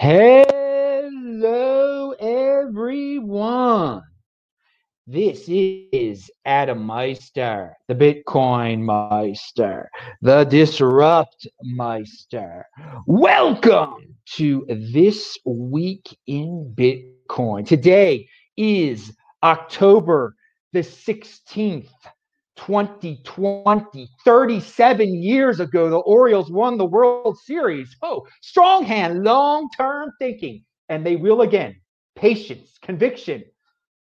Hello, everyone. This is Adam Meister, the Bitcoin Meister, the Disrupt Meister. Welcome to This Week in Bitcoin. Today is October the 16th, 2020. 37 years ago, the Orioles won the World Series. Oh, strong hand, long-term thinking, and they will again. Patience, conviction.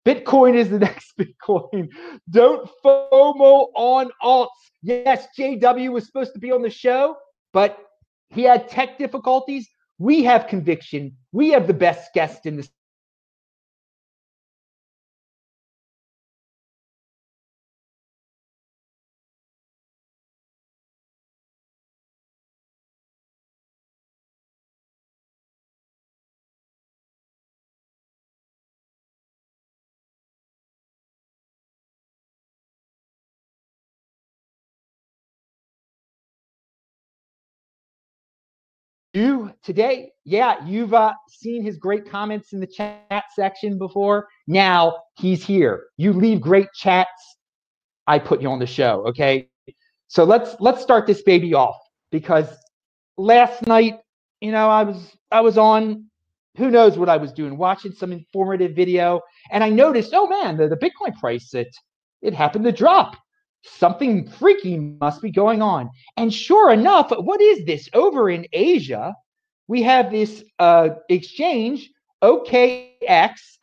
Bitcoin is the next Bitcoin. Don't FOMO on alts. Yes, JW was supposed to be on the show, but he had tech difficulties. We have conviction. We have the best guest in the you today. Yeah, you've seen his great comments in the chat section before. Now he's here. You leave great chats, I put you on the show, okay? So let's start this baby off, because last night, you know, I was on, who knows what I was doing, watching some informative video, and I noticed, oh man, the Bitcoin price, it happened to drop. Something freaky must be going on. And sure enough, what is this? Over in Asia, we have this exchange, OKEx,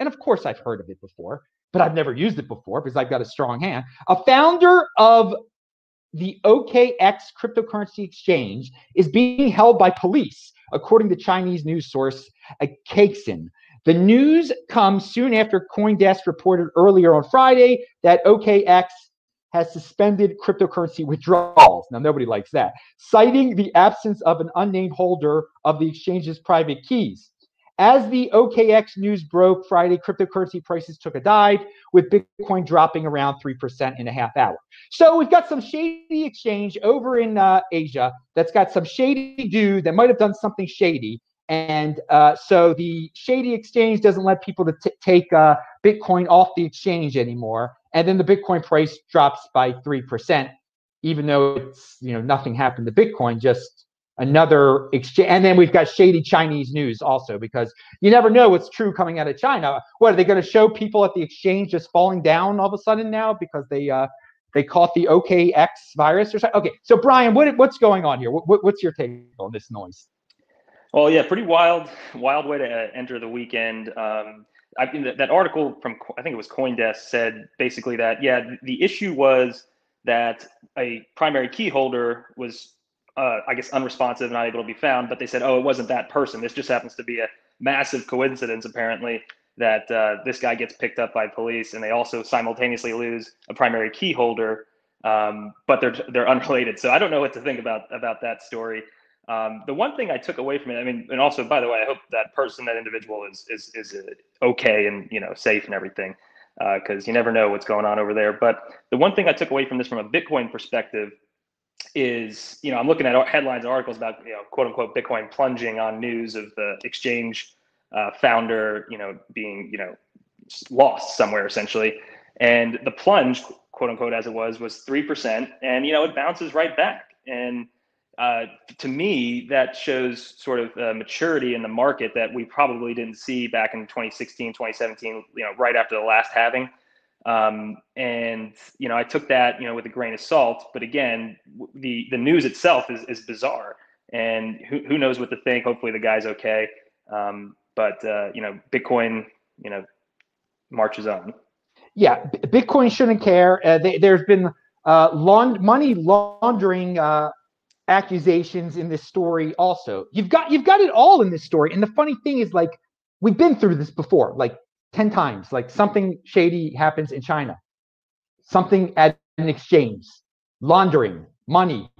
and of course I've heard of it before, but I've never used it before because I've got a strong hand. A founder of the OKEx cryptocurrency exchange is being held by police, according to Chinese news source Caixin. The news comes soon after CoinDesk reported earlier on Friday that OKEx has suspended cryptocurrency withdrawals. Now, nobody likes that, citing the absence of an unnamed holder of the exchange's private keys. As the OKEx news broke Friday, cryptocurrency prices took a dive, with Bitcoin dropping around 3% in a half hour. So we've got some shady exchange over in Asia that's got some shady dude that might have done something shady. And so the shady exchange doesn't let people to take Bitcoin off the exchange anymore. And then the Bitcoin price drops by 3%, even though it's, you know, nothing happened to Bitcoin, just another exchange. And then we've got shady Chinese news also, because you never know what's true coming out of China. What, are they going to show people at the exchange just falling down all of a sudden now because they caught the OKEx virus or something? Okay, so Brian, what's going on here? What's your take on this noise? Well, yeah, pretty wild way to enter the weekend. I mean, that article from, I think it was CoinDesk, said basically that, yeah, the issue was that a primary key holder was, I guess, unresponsive, not able to be found. But they said, oh, it wasn't that person. This just happens to be a massive coincidence, apparently, that this guy gets picked up by police, and they also simultaneously lose a primary key holder, but they're unrelated. So I don't know what to think about that story. The one thing I took away from it, I mean, and also, by the way, I hope that person, that individual is okay and, you know, safe and everything, because you never know what's going on over there. But the one thing I took away from this from a Bitcoin perspective is, you know, I'm looking at headlines and articles about, you know, quote unquote, Bitcoin plunging on news of the exchange founder, you know, being, you know, lost somewhere essentially. And the plunge, quote unquote, as it was 3%. And, you know, it bounces right back. And to me, that shows sort of maturity in the market that we probably didn't see back in 2016, 2017, you know, right after the last halving. And, you know, I took that, you know, with a grain of salt. But again, the news itself is bizarre. And who knows what to think. Hopefully the guy's okay. But you know, Bitcoin, you know, marches on. Yeah, Bitcoin shouldn't care. There's been money laundering accusations in this story also. You've got it all in this story. And the funny thing is, like, we've been through this before, like 10 times. Like, something shady happens in China, something at an exchange, laundering money,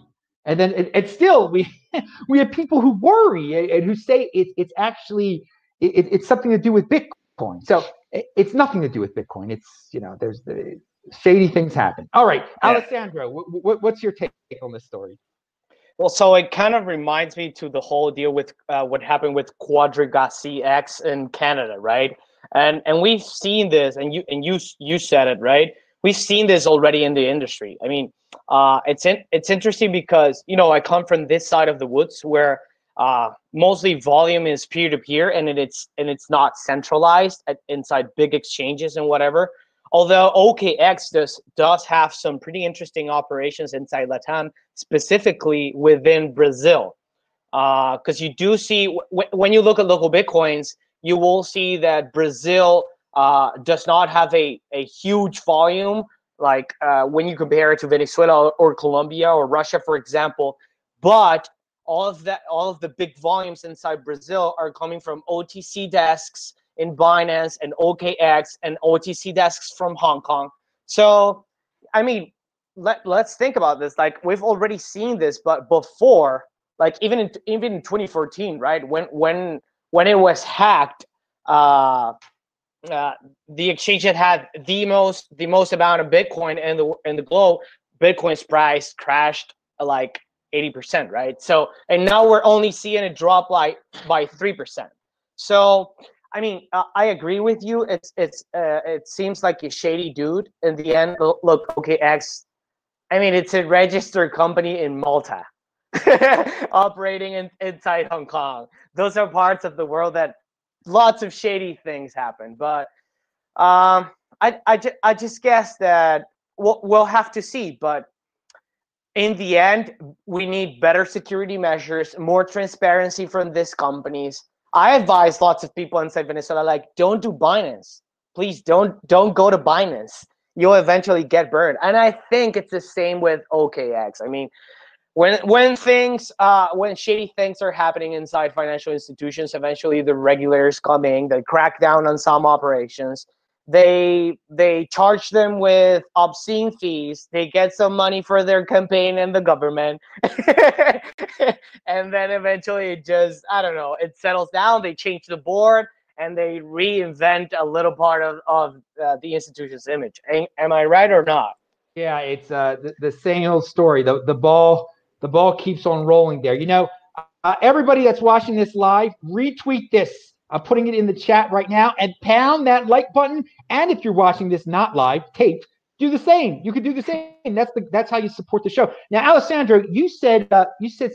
and then it still we have people who worry and who say it's actually something to do with Bitcoin. So it's nothing to do with Bitcoin. It's, you know, there's the shady things happen. All right, yeah. Alessandro, what's your take on this story? Well, so it kind of reminds me to the whole deal with what happened with QuadrigaCX in Canada, right? And we've seen this, and you said it, right? We've seen this already in the industry. I mean, it's interesting because, you know, I come from this side of the woods where mostly volume is peer-to-peer, and it's not centralized inside big exchanges and whatever. Although OKEx does have some pretty interesting operations inside LATAM, specifically within Brazil. Because you do see, when you look at local Bitcoins, you will see that Brazil does not have a huge volume, like when you compare it to Venezuela or Colombia or Russia, for example. But all of the big volumes inside Brazil are coming from OTC desks in Binance and OKEx and OTC desks from Hong Kong. So, I mean, let's think about this. Like, we've already seen this, but before, like even in 2014, right? When it was hacked, the exchange that had the most amount of Bitcoin in the globe, Bitcoin's price crashed like 80%, right? So, and now we're only seeing it drop like by 3%. So, I mean, I agree with you. It seems like a shady dude. In the end, look, OKEx, I mean, it's a registered company in Malta, operating inside Hong Kong. Those are parts of the world that lots of shady things happen. But I just guess that we'll have to see. But in the end, we need better security measures, more transparency from these companies. I advise lots of people inside Venezuela, like, don't do Binance. Please don't go to Binance. You'll eventually get burned. And I think it's the same with OKEx. I mean, when shady things are happening inside financial institutions, eventually the regulators come in, they crack down on some operations, they charge them with obscene fees, they get some money for their campaign and the government, and then eventually it just, I don't know, it settles down, they change the board, and they reinvent a little part of the institution's image. Am I right or not? Yeah, it's the same old story. The ball keeps on rolling there. You know, everybody that's watching this live, retweet this. I'm putting it in the chat right now, and pound that like button. And if you're watching this not live, taped, do the same. You can do the same. That's how you support the show. Now, Alessandro, you said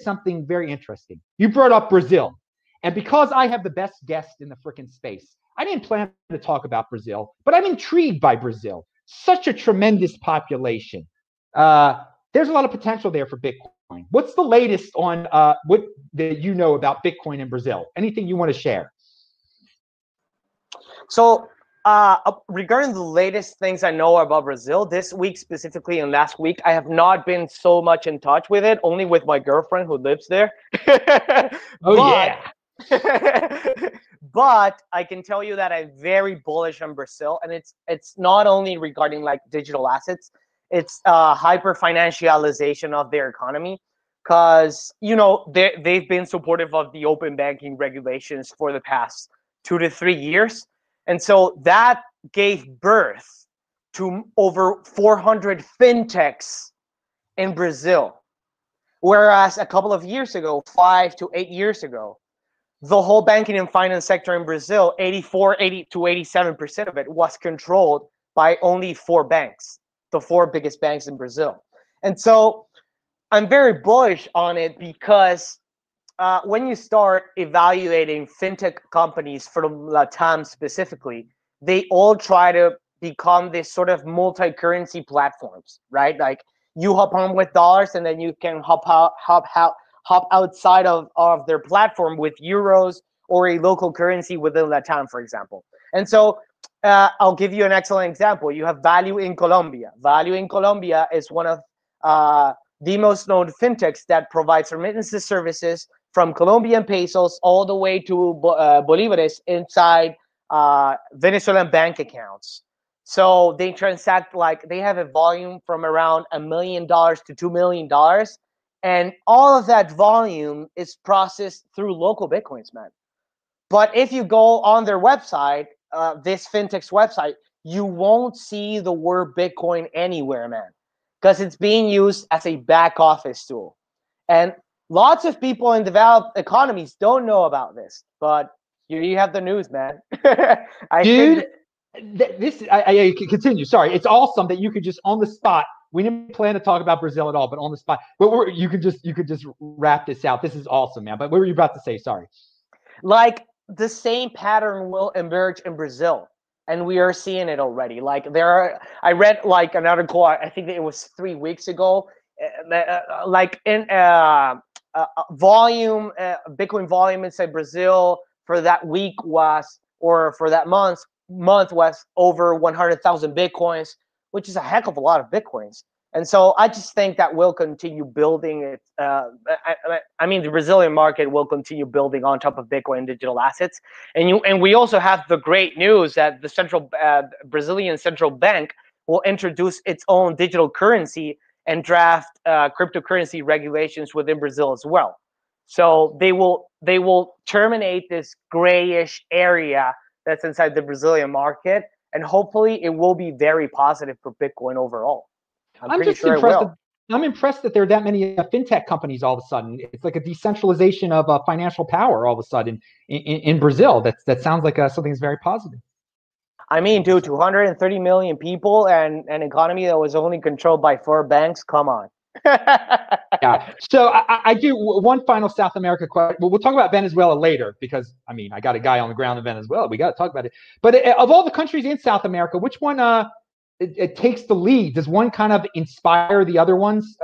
something very interesting. You brought up Brazil, and because I have the best guest in the frickin' space, I didn't plan to talk about Brazil, but I'm intrigued by Brazil. Such a tremendous population. There's a lot of potential there for Bitcoin. What's the latest on what that you know about Bitcoin in Brazil? Anything you want to share? So regarding the latest things I know about Brazil, this week specifically and last week, I have not been so much in touch with it, only with my girlfriend who lives there. But I can tell you that I'm very bullish on Brazil, and it's not only regarding like digital assets, it's hyper-financialization of their economy. Because, you know, they've been supportive of the open banking regulations for the past 2 to 3 years. And so that gave birth to over 400 fintechs in Brazil. Whereas a couple of years ago, 5 to 8 years ago, the whole banking and finance sector in Brazil, 80 to 87% of it was controlled by only 4 banks, the 4 biggest banks in Brazil. And so I'm very bullish on it because when you start evaluating fintech companies from LATAM specifically, they all try to become this sort of multi-currency platforms, right? Like you hop on with dollars, and then you can hop outside of their platform with euros or a local currency within LATAM, for example. And so I'll give you an excellent example. You have Valiu in Colombia. Valiu in Colombia is one of the most known fintechs that provides remittances services from Colombian pesos all the way to bolivares inside Venezuelan bank accounts. So they transact, like they have a volume from around $1 million to $2 million, and all of that volume is processed through local Bitcoins, man. But if you go on their website, this fintech's website, you won't see the word Bitcoin anywhere, man, because it's being used as a back office tool. And Lots of people in developed economies don't know about this, but you have the news, man. I continue. Sorry, it's awesome that you could just on the spot. We didn't plan to talk about Brazil at all, but on the spot, but you could just wrap this out. This is awesome, man. But what were you about to say? Sorry. Like the same pattern will emerge in Brazil, and we are seeing it already. Like I read like an article. I think it was 3 weeks ago. Like in volume, Bitcoin volume inside Brazil for that week was, or for that month was over 100,000 Bitcoins, which is a heck of a lot of Bitcoins. And so I just think that we'll continue building it. I mean, the Brazilian market will continue building on top of Bitcoin and digital assets. And we also have the great news that the Brazilian Central Bank will introduce its own digital currency and draft cryptocurrency regulations within Brazil as well. So they will terminate this grayish area that's inside the Brazilian market, and hopefully it will be very positive for Bitcoin overall. I'm pretty sure it will. I'm impressed that there are that many fintech companies all of a sudden. It's like a decentralization of financial power all of a sudden in Brazil. That sounds like something that's very positive. I mean, dude, 230 million people and an economy that was only controlled by 4 banks. Come on. Yeah. So I do one final South America question. We'll talk about Venezuela later because, I mean, I got a guy on the ground in Venezuela. We got to talk about it. But of all the countries in South America, which one it takes the lead? Does one kind of inspire the other ones?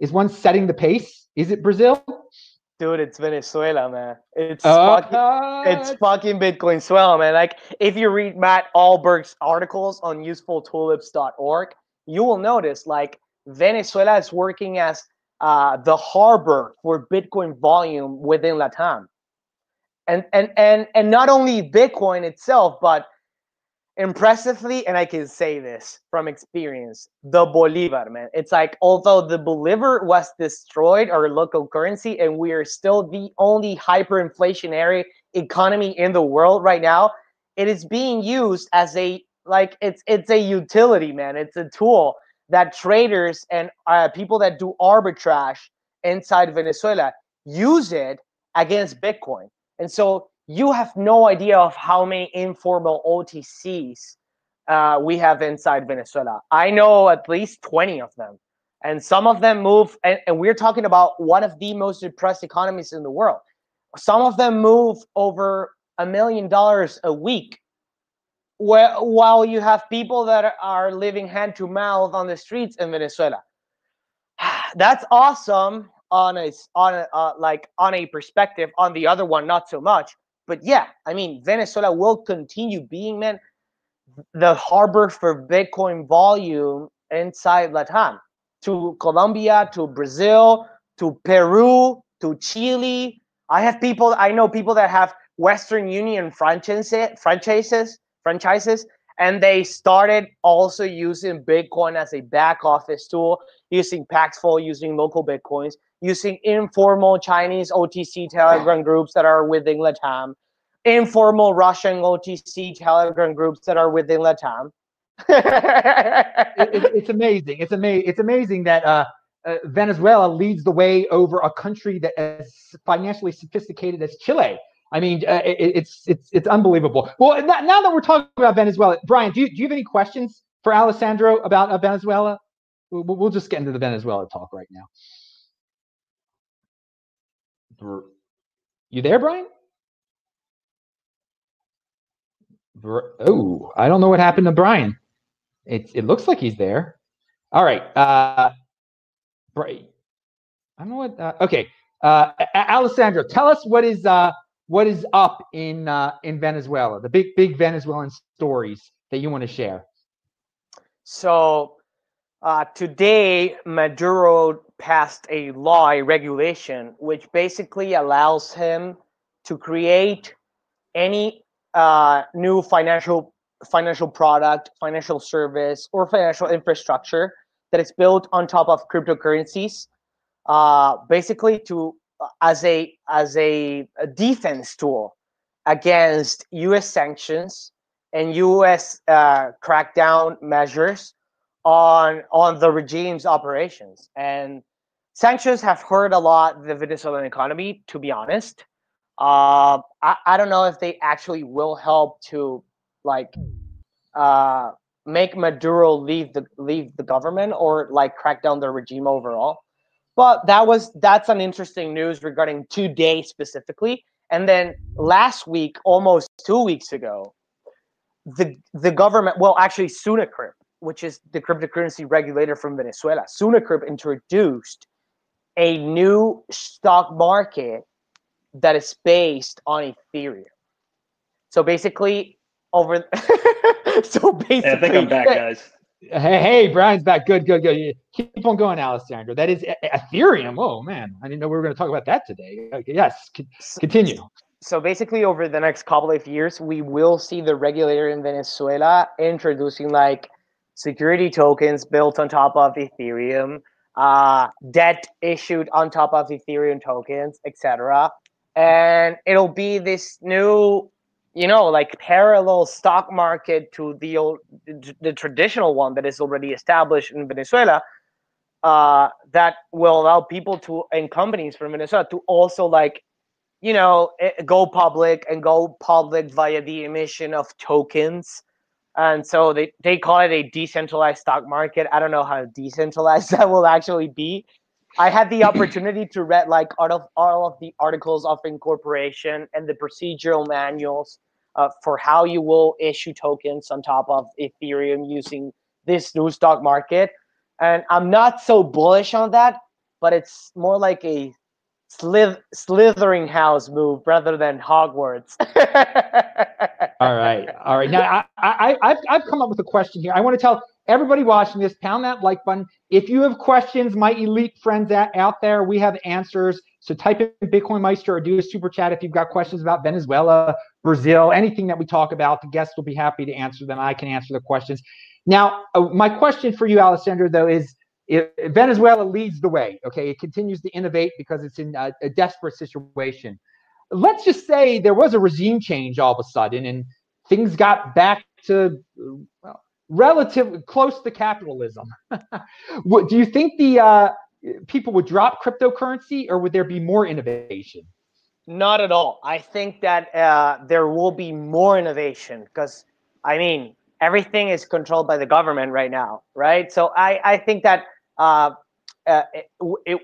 Is one setting the pace? Is it Brazil? Dude, it's Venezuela, man. It's fucking Bitcoin swell, man. Like, if you read Matt Alberg's articles on UsefulTulips.org, you will notice, like, Venezuela is working as the harbor for Bitcoin volume within LATAM, and not only Bitcoin itself, but impressively, and I can say this from experience, the Bolivar, man. It's like, although the Bolivar was destroyed, our local currency, and we are still the only hyperinflationary economy in the world right now, it is being used as a, like, it's a utility, man. It's a tool that traders and people that do arbitrage inside Venezuela use it against Bitcoin. And so you have no idea of how many informal OTCs we have inside Venezuela. I know at least 20 of them. And some of them move, and we're talking about one of the most depressed economies in the world. Some of them move over $1 million a week, while you have people that are living hand to mouth on the streets in Venezuela. That's awesome on a perspective. On the other one, not so much. But yeah, I mean, Venezuela will continue being, man, the harbor for Bitcoin volume inside LATAM, to Colombia, to Brazil, to Peru, to Chile. I know people that have Western Union franchises, and they started also using Bitcoin as a back office tool, using Paxful, using local Bitcoins, using informal Chinese OTC Telegram groups that are within LATAM, informal Russian OTC Telegram groups that are within LATAM. It's amazing. It's amazing that Venezuela leads the way over a country that is financially sophisticated as Chile. I mean, it's unbelievable. Well, now that we're talking about Venezuela, Bryan, do you have any questions for Alessandro about Venezuela? We'll just get into the Venezuela talk right now. You there, Bryan? Oh, I don't know what happened to Bryan. It looks like he's there. All right, Bryan. I don't know what. Okay, Alessandro, tell us what is. What is up in Venezuela? The big Venezuelan stories that you want to share. So today, Maduro passed a law, a regulation, which basically allows him to create any new financial product, financial service, or financial infrastructure that is built on top of cryptocurrencies. Basically, to as a defense tool against U.S. sanctions and U.S. crackdown measures on the regime's operations. And sanctions have hurt a lot the Venezuelan economy, to be honest. I don't know if they actually will help to make Maduro leave the government or crack down the regime overall. But that's an interesting news regarding today specifically. And then last week, almost 2 weeks ago, the government, well, actually SUNACRIP, which is the cryptocurrency regulator from Venezuela, SUNACRIP introduced a new stock market that is based on Ethereum. So basically, I think I'm back, guys. Hey, Brian's back. Good. Keep on going, Alessandro. That is Ethereum. Oh, man. I didn't know we were going to talk about that today. Yes, continue. So basically, over the next couple of years, we will see the regulator in Venezuela introducing security tokens built on top of Ethereum, debt issued on top of Ethereum tokens, etc. And it'll be this new, parallel stock market to the old, the traditional one that is already established in Venezuela, that will allow people and companies from Venezuela to also go public via the emission of tokens. And so they call it a decentralized stock market. I don't know how decentralized that will actually be. I had the opportunity to read all of the articles of incorporation and the procedural manuals for how you will issue tokens on top of Ethereum using this new stock market. And I'm not so bullish on that, but it's more like a Slithering House move rather than Hogwarts. All right. Now I've come up with a question here. I want to tell everybody watching this, pound that like button. If you have questions, my elite friends out there, we have answers. So type in BitcoinMeister or do a super chat if you've got questions about Venezuela, Brazil, anything that we talk about. The guests will be happy to answer them. I can answer the questions. Now, my question for you, Alessandro, though, is Venezuela leads the way. Okay, it continues to innovate because it's in a desperate situation. Let's just say there was a regime change all of a sudden, and things got back to relatively close to capitalism. Do you think the people would drop cryptocurrency, or would there be more innovation? Not at all. I think that there will be more innovation because, everything is controlled by the government right now, right? So I think that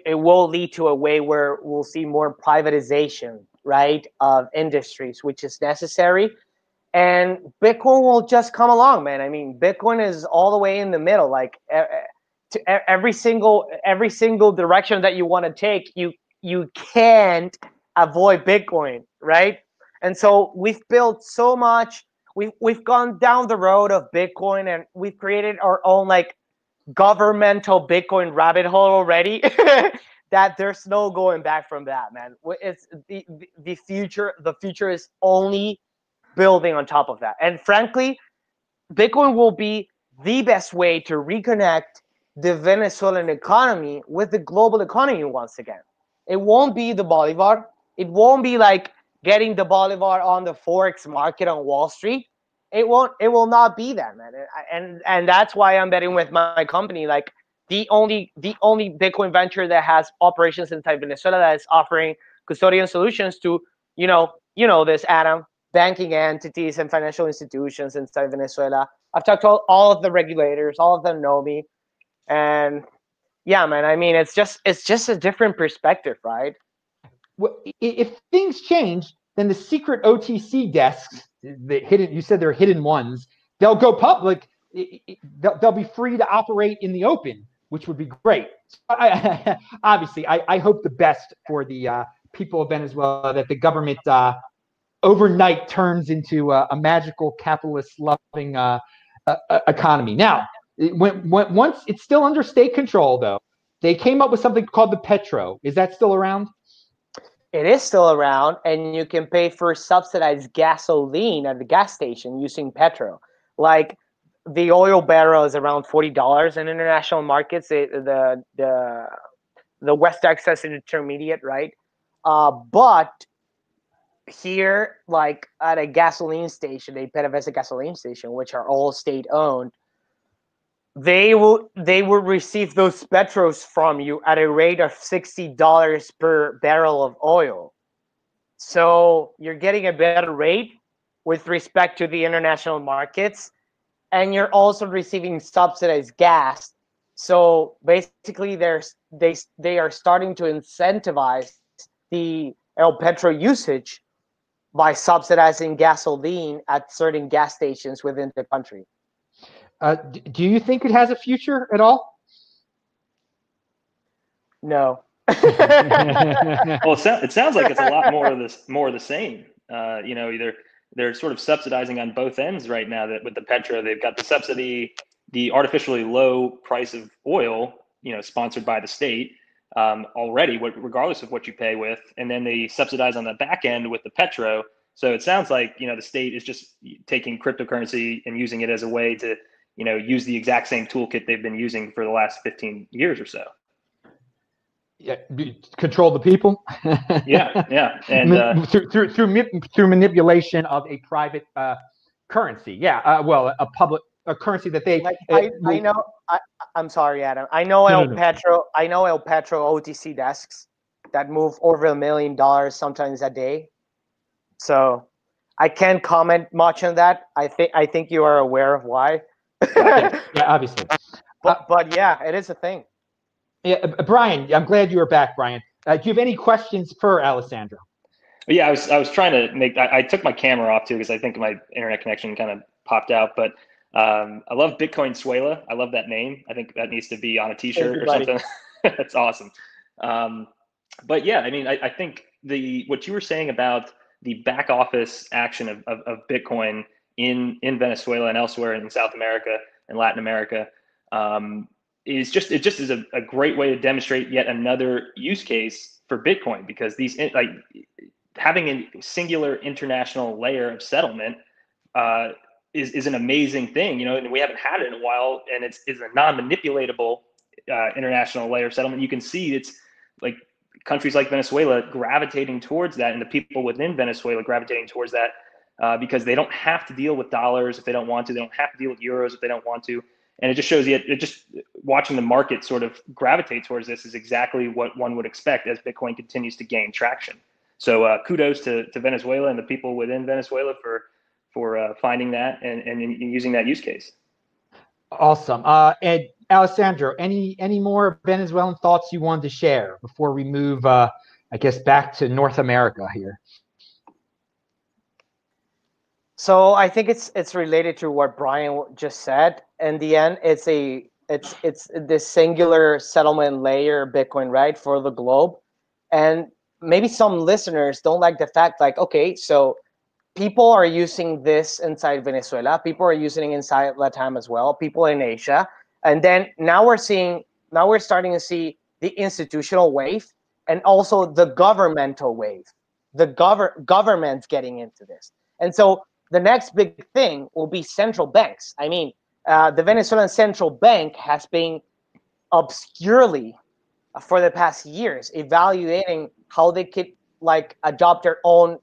it will lead to a way where we'll see more privatization, right, of industries, which is necessary. And Bitcoin will just come along, man. Bitcoin is all the way in the middle. To every single direction that you want to take, you can't avoid Bitcoin, right? And so we've built so much. We've gone down the road of Bitcoin, and we've created our own governmental Bitcoin rabbit hole already. That there's no going back from that, man. It's the future. The future is only building on top of that. And frankly, Bitcoin will be the best way to reconnect the Venezuelan economy with the global economy once again. It won't be the Bolivar. It won't be getting the Bolivar on the Forex market on Wall Street. It will not be that, man. And that's why I'm betting with my company, the only Bitcoin venture that has operations inside Venezuela that is offering custodian solutions to, this, Adam, banking entities and financial institutions inside Venezuela. I've talked to all of the regulators, all of them know me. And yeah, man, it's just a different perspective, right? If things change, then the secret OTC desks, the hidden, you said they're hidden ones, they'll go public. They'll be free to operate in the open, which would be great. So I hope the best for the people of Venezuela, that the government overnight turns into a magical capitalist-loving economy. Now, once it's still under state control, though, they came up with something called the Petro. Is that still around? It is still around, and you can pay for subsidized gasoline at the gas station using Petro. The oil barrel is around $40 in international markets. The West Texas Intermediate, right? But here, at a gasoline station, a PDVSA gasoline station, which are all state owned, They will receive those petros from you at a rate of $60 per barrel of oil. So you're getting a better rate with respect to the international markets, and you're also receiving subsidized gas. So basically, they are starting to incentivize the El Petro usage by subsidizing gasoline at certain gas stations within the country. Do you think it has a future at all? No. Well, it sounds like it's a lot more of the same. You know, either they're sort of subsidizing on both ends right now. That with the petro, they've got the subsidy, the artificially low price of oil, you know, sponsored by the state already, regardless of what you pay with, and then they subsidize on the back end with the petro. So it sounds like, you know, the state is just taking cryptocurrency and using it as a way to, you know, use the exact same toolkit they've been using for the last 15 years or so. Yeah, control the people. yeah, and through manipulation of a private currency. Yeah, well, a currency that they. I know. I'm sorry, Adam. I know Petro. I know El Petro OTC desks that move over $1 million sometimes a day. So I can't comment much on that. I think you are aware of why. Yeah, obviously. But yeah, it is a thing. Yeah, Bryan, I'm glad you were back, Bryan. Do you have any questions for Alessandro? Yeah, I was trying to make. I took my camera off too because I think my internet connection kind of popped out. But I love BitcoinSuela. I love that name. I think that needs to be on a T-shirt or something. That's awesome. But yeah, I mean, I think what you were saying about the back office action of Bitcoin in Venezuela and elsewhere in South America and Latin America is a great way to demonstrate yet another use case for Bitcoin, because these, like, having a singular international layer of settlement is an amazing thing, you know, and we haven't had it in a while, and it's a non-manipulatable international layer of settlement. You can see it's like countries like Venezuela gravitating towards that, and the people within Venezuela gravitating towards that because they don't have to deal with dollars if they don't want to. They don't have to deal with euros if they don't want to. And it just shows you, just watching the market sort of gravitate towards this is exactly what one would expect as Bitcoin continues to gain traction. So kudos to Venezuela and the people within Venezuela for finding that and using that use case. Awesome. And Alessandro, any more Venezuelan thoughts you wanted to share before we move, I guess, back to North America here? So I think it's related to what Bryan just said. In the end, it's this singular settlement layer Bitcoin, right, for the globe. And maybe some listeners don't like the fact, like, okay, so people are using this inside Venezuela. People are using it inside Latam as well. People in Asia. And then now we're starting to see the institutional wave and also the governmental wave. The government's getting into this. And so the next big thing will be central banks. I mean, the Venezuelan central bank has been obscurely for the past years evaluating how they could, like, adopt their own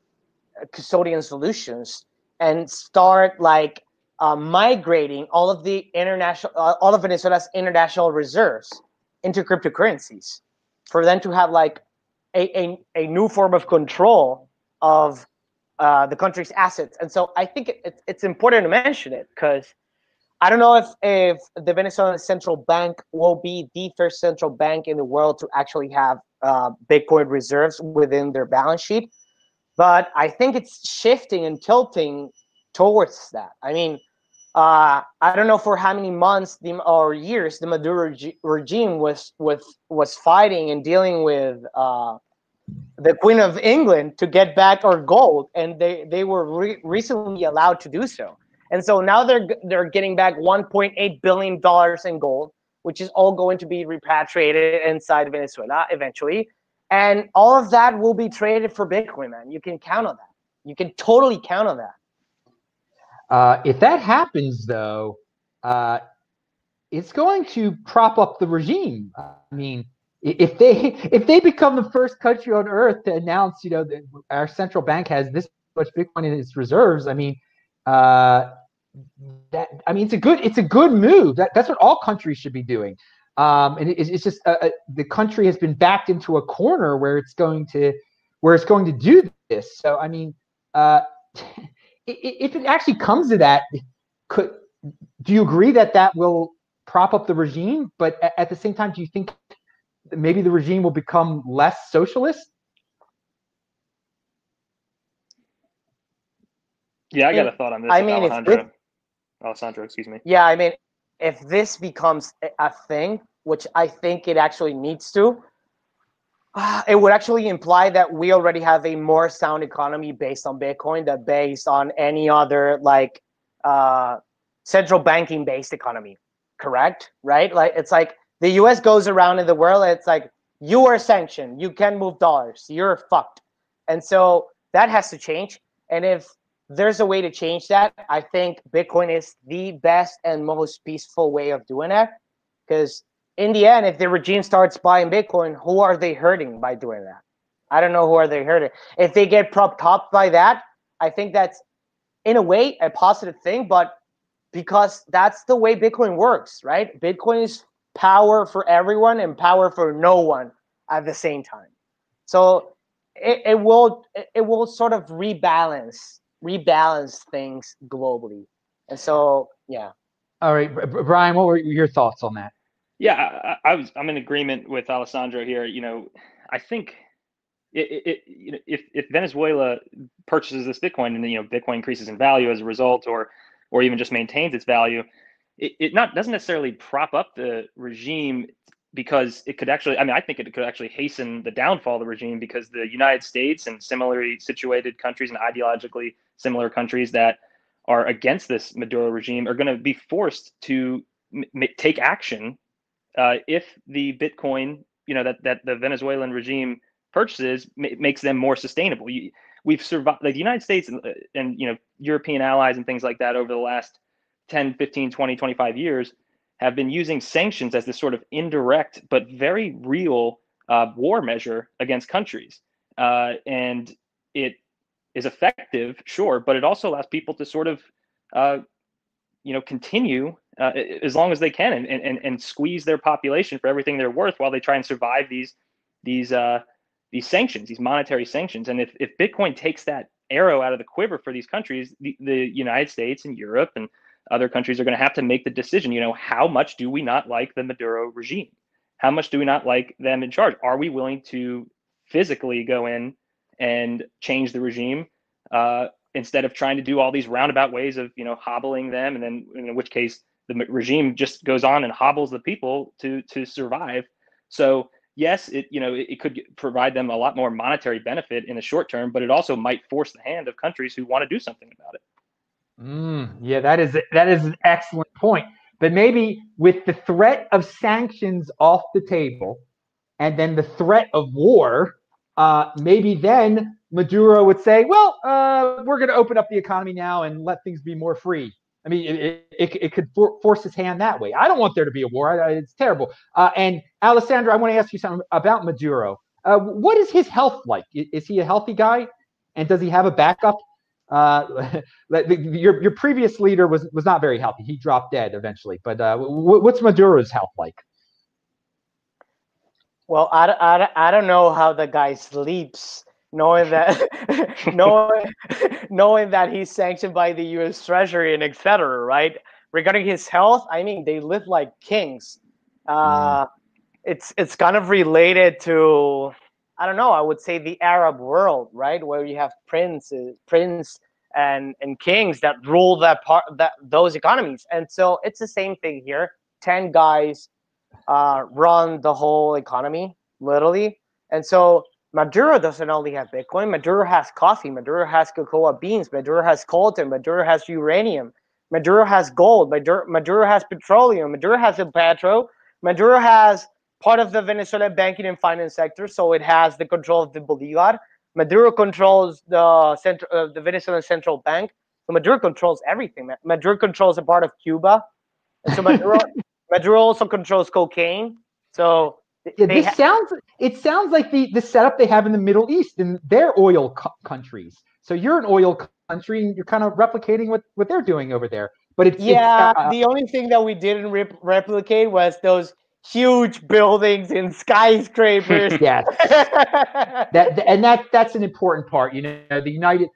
custodian solutions and start, like, migrating all of the international, all of Venezuela's international reserves into cryptocurrencies, for them to have, like, a new form of control of the country's assets. And so I think it's important to mention it, because I don't know if the Venezuelan central bank will be the first central bank in the world to actually have Bitcoin reserves within their balance sheet, but I think it's shifting and tilting towards that. I mean, I don't know for how many months or years the Maduro regime was fighting and dealing with the Queen of England to get back our gold, and they were recently allowed to do so. And so now they're getting back $1.8 billion in gold, which is all going to be repatriated inside Venezuela eventually, and all of that will be traded for Bitcoin, man. You can count on that. You can totally count on that. If that happens, though, it's going to prop up the regime. I mean, if they become the first country on earth to announce, you know, that our central bank has this much Bitcoin in its reserves, I mean, that, I mean, it's a good move. That's what all countries should be doing. And it's just the country has been backed into a corner where it's going to do this. So I mean, if it actually comes to that, do you agree that will prop up the regime? But at the same time, do you think maybe the regime will become less socialist? Yeah, I got a thought on this. I mean, Alessandro, excuse me. Yeah, I mean, if this becomes a thing, which I think it actually needs to, it would actually imply that we already have a more sound economy based on Bitcoin than based on any other like central banking based economy, correct? Right? Like it's like the US goes around in the world, and it's like, you are sanctioned, you can't move dollars, you're fucked. And so that has to change. And if there's a way to change that, I think Bitcoin is the best and most peaceful way of doing it. Because in the end, if the regime starts buying Bitcoin, who are they hurting by doing that? I don't know who are they hurting. If they get propped up by that, I think that's, in a way, a positive thing. But because that's the way Bitcoin works, right? Bitcoin is power for everyone and power for no one at the same time. So it will sort of rebalance things globally. And so, yeah. All right, Bryan, what were your thoughts on that? Yeah, I'm in agreement with Alessandro here. You know, I think if Venezuela purchases this Bitcoin and, you know, Bitcoin increases in value as a result, or even just maintains its value, it doesn't necessarily prop up the regime, because it could actually, I mean, I think it could actually hasten the downfall of the regime, because the United States and similarly situated countries and ideologically similar countries that are against this Maduro regime are going to be forced to take action if the Bitcoin, you know, that the Venezuelan regime purchases makes them more sustainable. We've survived, like the United States and, you know, European allies and things like that over the last 10, 15, 20, 25 years have been using sanctions as this sort of indirect but very real war measure against countries. And it is effective, sure, but it also allows people to sort of, you know, continue as long as they can and squeeze their population for everything they're worth while they try and survive these sanctions, these monetary sanctions. And if Bitcoin takes that arrow out of the quiver for these countries, the United States and Europe and other countries are going to have to make the decision, you know, how much do we not like the Maduro regime? How much do we not like them in charge? Are we willing to physically go in and change the regime instead of trying to do all these roundabout ways of, you know, hobbling them? And then in which case the regime just goes on and hobbles the people to survive. So yes, it could provide them a lot more monetary benefit in the short term, but it also might force the hand of countries who want to do something about it. Yeah, that is an excellent point. But maybe with the threat of sanctions off the table, and then the threat of war, maybe then Maduro would say, "Well, we're going to open up the economy now and let things be more free." I mean, it could force his hand that way. I don't want there to be a war; it's terrible. And Alessandro, I want to ask you something about Maduro. What is his health like? Is he a healthy guy, and does he have a backup? Your previous leader was not very healthy. He dropped dead eventually. But what's Maduro's health like? Well, I don't know how the guy sleeps, knowing that knowing that he's sanctioned by the U.S. Treasury and etc. Right? Regarding his health, I mean, they live like kings. It's kind of related to, I don't know, I would say the Arab world, right, where you have princes and kings that rule those economies. And so it's the same thing here. 10 guys run the whole economy, literally. And so Maduro doesn't only have Bitcoin. Maduro has coffee. Maduro has cocoa beans. Maduro has coltan. Maduro has uranium. Maduro has gold. Maduro has petroleum. Maduro has a petro. Maduro has part of the Venezuelan banking and finance sector, so it has the control of the Bolivar. Maduro controls the Venezuelan central bank. So Maduro controls everything. Maduro controls a part of Cuba. And so Maduro also controls cocaine. So it sounds like the setup they have in the Middle East in their oil countries. So you're an oil country, and you're kind of replicating what they're doing over there. But it's the only thing that we didn't replicate was those huge buildings and skyscrapers. Yes, that's an important part. You know, the United,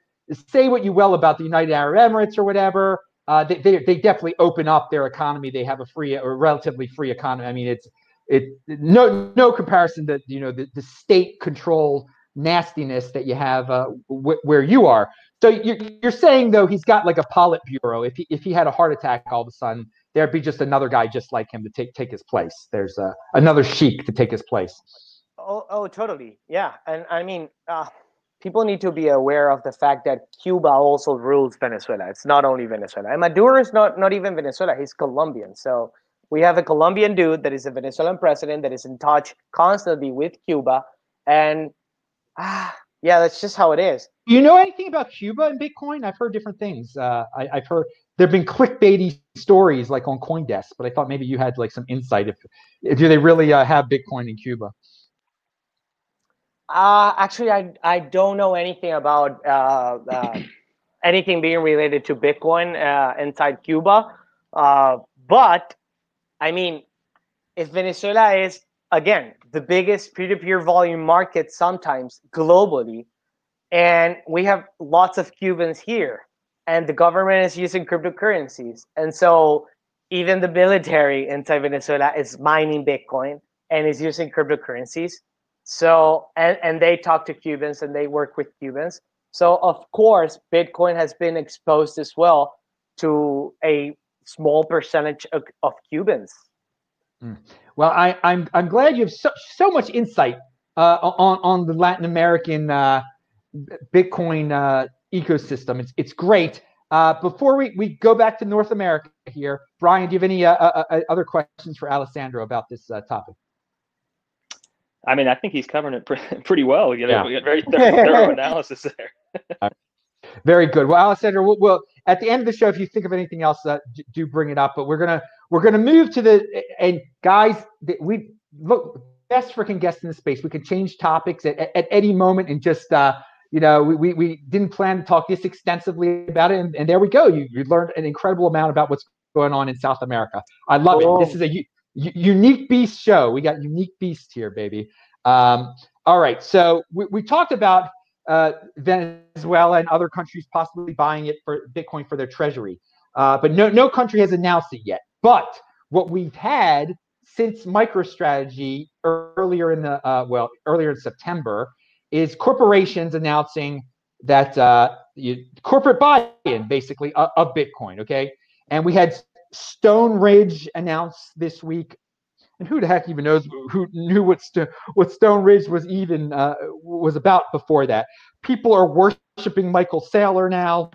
say what you will about the United Arab Emirates or whatever, they definitely open up their economy. They have a free or relatively free economy. I mean, it's no comparison to, you know, the state control nastiness that you have where you are. So you're saying, though, he's got like a Politburo. If he had a heart attack all of a sudden, there'd be just another guy just like him to take his place. There's another sheik to take his place. Oh, totally. Yeah. And I mean, people need to be aware of the fact that Cuba also rules Venezuela. It's not only Venezuela. And Maduro is not even Venezuela. He's Colombian. So we have a Colombian dude that is a Venezuelan president that is in touch constantly with Cuba. And yeah, that's just how it is. You know anything about Cuba and Bitcoin? I've heard different things. I've heard there have been clickbaity stories like on CoinDesk, but I thought maybe you had like some insight. Do they really have Bitcoin in Cuba? Actually, I don't know anything about anything being related to Bitcoin inside Cuba. But I mean, if Venezuela is, again, the biggest peer-to-peer volume market sometimes globally, and we have lots of Cubans here, and the government is using cryptocurrencies. And so even the military inside Venezuela is mining Bitcoin and is using cryptocurrencies. So, and they talk to Cubans and they work with Cubans. So of course, Bitcoin has been exposed as well to a small percentage of Cubans. Mm. Well, I'm glad you have so much insight on the Latin American Bitcoin ecosystem. It's great. Before we go back to North America here, Bryan, do you have any other questions for Alessandro about this topic? I mean, I think he's covering it pretty well. You know, yeah. We got very thorough analysis there. Very good. Well, Alessandro, we'll at the end of the show, if you think of anything else, do bring it up. But we're gonna move to the, and guys, we look, best freaking guests in the space. We could change topics at any moment and just. You know, we didn't plan to talk this extensively about it, and there we go. You learned an incredible amount about what's going on in South America. I love it. This is a unique beast show. We got unique beasts here, baby. All right, so we talked about Venezuela and other countries possibly buying it for Bitcoin for their treasury, but no country has announced it yet. But what we've had since MicroStrategy earlier in the earlier in September. Is corporations announcing that corporate buy-in, basically, of Bitcoin, okay? And we had Stone Ridge announce this week, and who the heck even knows who knew what Stone Ridge was even was about before that. People are worshiping Michael Saylor now,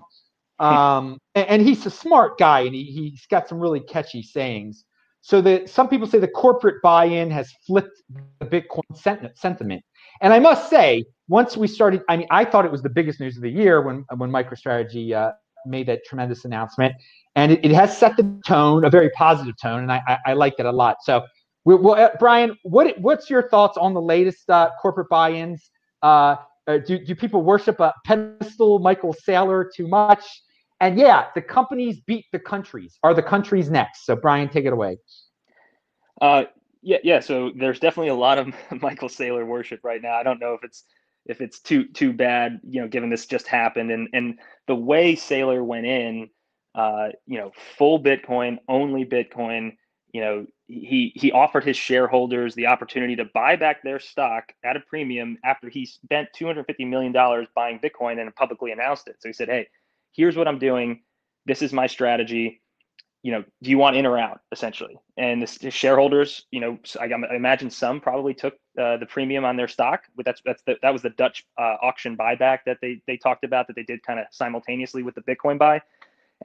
and he's a smart guy, and he's got some really catchy sayings. So some people say the corporate buy-in has flipped the Bitcoin sentiment. And I must say, once we started, I mean, I thought it was the biggest news of the year when MicroStrategy made that tremendous announcement. And it has set the tone, a very positive tone, and I like that a lot. So, Bryan, what's your thoughts on the latest corporate buy-ins? Do people worship a pedestal Michael Saylor too much? And yeah, the companies beat the countries. Are the countries next? So, Bryan, take it away. Yeah. So there's definitely a lot of Michael Saylor worship right now. I don't know if it's too bad, you know, given this just happened and the way Saylor went in, you know, full Bitcoin, only Bitcoin. You know, he offered his shareholders the opportunity to buy back their stock at a premium after he spent $250 million buying Bitcoin and publicly announced it. So he said, "Hey, here's what I'm doing. This is my strategy. You know, do you want in or out?" Essentially, and the shareholders, you know, I imagine some probably took the premium on their stock, but that was the Dutch auction buyback that they talked about that they did kind of simultaneously with the Bitcoin buy,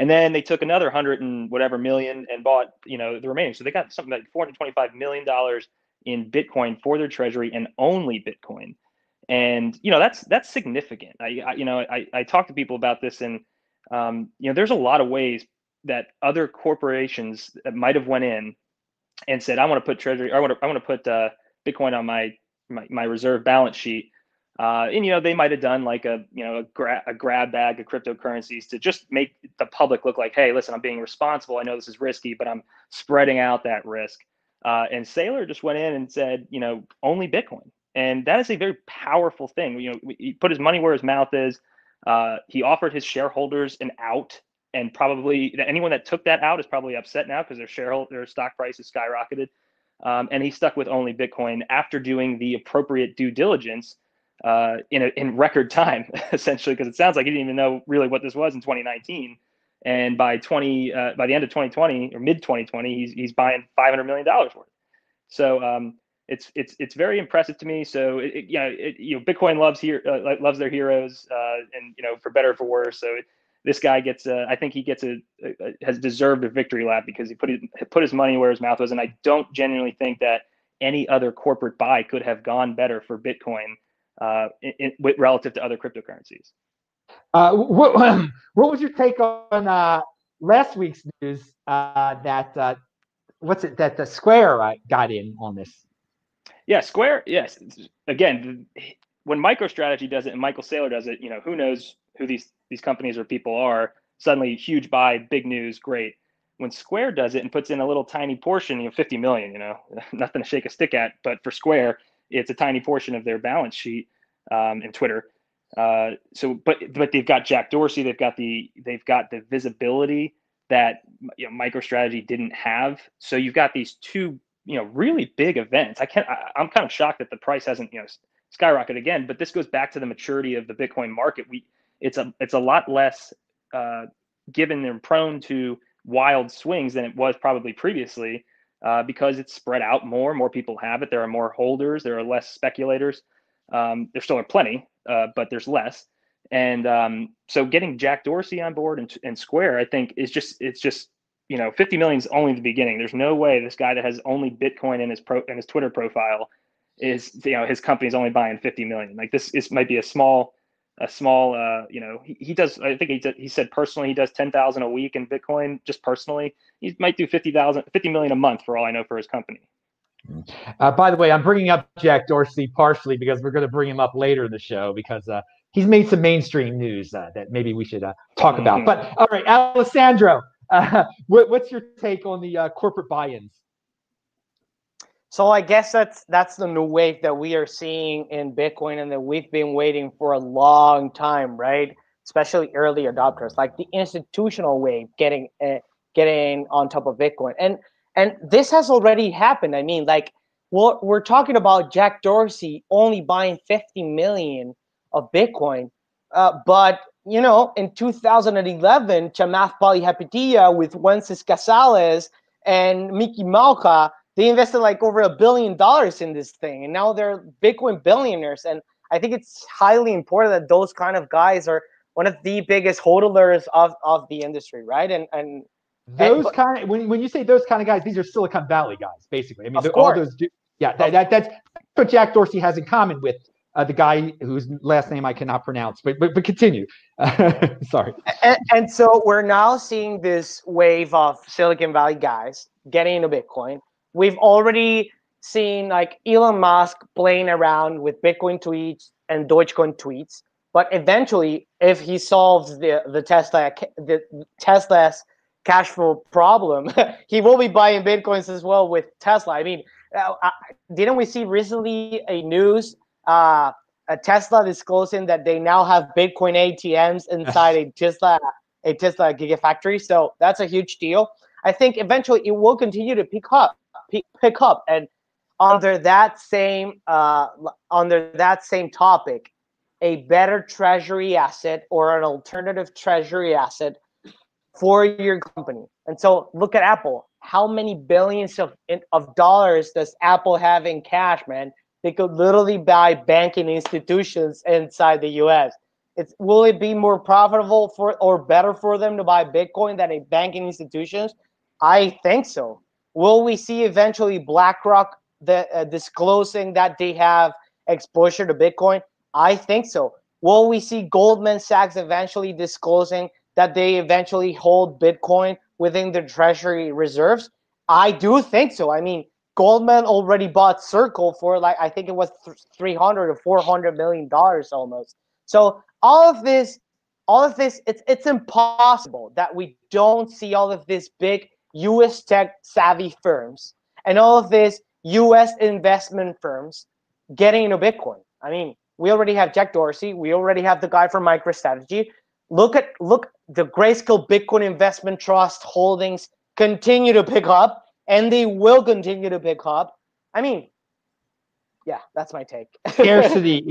and then they took another 100 and whatever million and bought, you know, the remaining. So they got something like $425 million in Bitcoin for their treasury and only Bitcoin, and you know that's significant. I talk to people about this, and you know, there's a lot of ways that other corporations that might have went in and said, "I want to put Bitcoin on my reserve balance sheet," And, they might have done like a grab bag of cryptocurrencies to just make the public look like, hey, listen, I'm being responsible. I know this is risky, but I'm spreading out that risk. And Saylor just went in and said, only Bitcoin. And that is a very powerful thing. He put his money where his mouth is. He offered his shareholders an out, and probably anyone that took that out is probably upset now because their stock price has skyrocketed. And he stuck with only Bitcoin after doing the appropriate due diligence in record time, essentially, because it sounds like he didn't even know really what this was in 2019. And by the end of 2020 or mid 2020, he's buying $500 million worth. So it's very impressive to me. So Bitcoin loves their heroes, and for better or for worse. So this guy gets, I think he gets has deserved a victory lap because he put his money where his mouth was, and I don't genuinely think that any other corporate buy could have gone better for Bitcoin relative to other cryptocurrencies. What was your take on last week's news that Square got in on this? Yeah, Square. Yes, again, when MicroStrategy does it and Michael Saylor does it, who knows who these companies or people are. Suddenly, huge buy, big news, great. When Square does it and puts in a little tiny portion, 50 million, nothing to shake a stick at, but for Square, it's a tiny portion of their balance sheet and Twitter. But they've got Jack Dorsey, they've got the visibility that MicroStrategy didn't have. So you've got these two, really big events. I'm kind of shocked that the price hasn't, skyrocketed again, but this goes back to the maturity of the Bitcoin market. It's a lot less given and prone to wild swings than it was probably previously because it's spread out more people have it. There are more holders, there are less speculators. There still are plenty, but there's less. And so getting Jack Dorsey on board and Square, I think is just 50 million is only the beginning. There's no way this guy that has only Bitcoin in his Twitter profile is, his company's only buying 50 million. Like this might be a small, he does, I think he said personally, he does 10,000 a week in Bitcoin just personally. He might do 50 million a month for all I know for his company. By the way, I'm bringing up Jack Dorsey partially because we're going to bring him up later in the show because he's made some mainstream news that maybe we should talk about. But all right, Alessandro, what's your take on the corporate buy-ins? So I guess that's the new wave that we are seeing in Bitcoin and that we've been waiting for a long time, right? Especially early adopters, like the institutional wave getting on top of Bitcoin. And this has already happened. I mean, like what we're talking about, Jack Dorsey only buying 50 million of Bitcoin. But, in 2011, Chamath Palihapitiya with Wences Casales and Mickey Malka, they invested like over $1 billion in this thing. And now they're Bitcoin billionaires. And I think it's highly important that those kind of guys are one of the biggest hodlers of the industry, right? And when you say those kind of guys, these are Silicon Valley guys, basically. I mean, all those dudes. Yeah, that's what Jack Dorsey has in common with the guy whose last name I cannot pronounce. But continue. Sorry. And so we're now seeing this wave of Silicon Valley guys getting into Bitcoin. We've already seen like Elon Musk playing around with Bitcoin tweets and Dogecoin tweets. But eventually, if he solves Tesla's cash flow problem, he will be buying Bitcoins as well with Tesla. I mean, didn't we see recently a news, Tesla disclosing that they now have Bitcoin ATMs inside a Tesla Gigafactory? So that's a huge deal. I think eventually it will continue to pick up. And under that same topic, a better treasury asset or an alternative treasury asset for your company. And so look at Apple. How many billions of dollars does Apple have in cash, man? They could literally buy banking institutions inside the US. Will it be more profitable for or better for them to buy Bitcoin than a banking institutions? I think so. Will we see eventually BlackRock disclosing that they have exposure to Bitcoin? I think so. Will we see Goldman Sachs eventually disclosing that they eventually hold Bitcoin within their treasury reserves? I do think so. I mean, Goldman already bought Circle for like, I think it was $300 or $400 million almost. So all of this, it's impossible that we don't see all of these big U.S. tech savvy firms and all of these U.S. investment firms getting into Bitcoin. I mean, we already have Jack Dorsey. We already have the guy from MicroStrategy. Look, the Grayscale Bitcoin Investment Trust holdings continue to pick up, and they will continue to pick up. I mean, yeah, that's my take. Scarcity.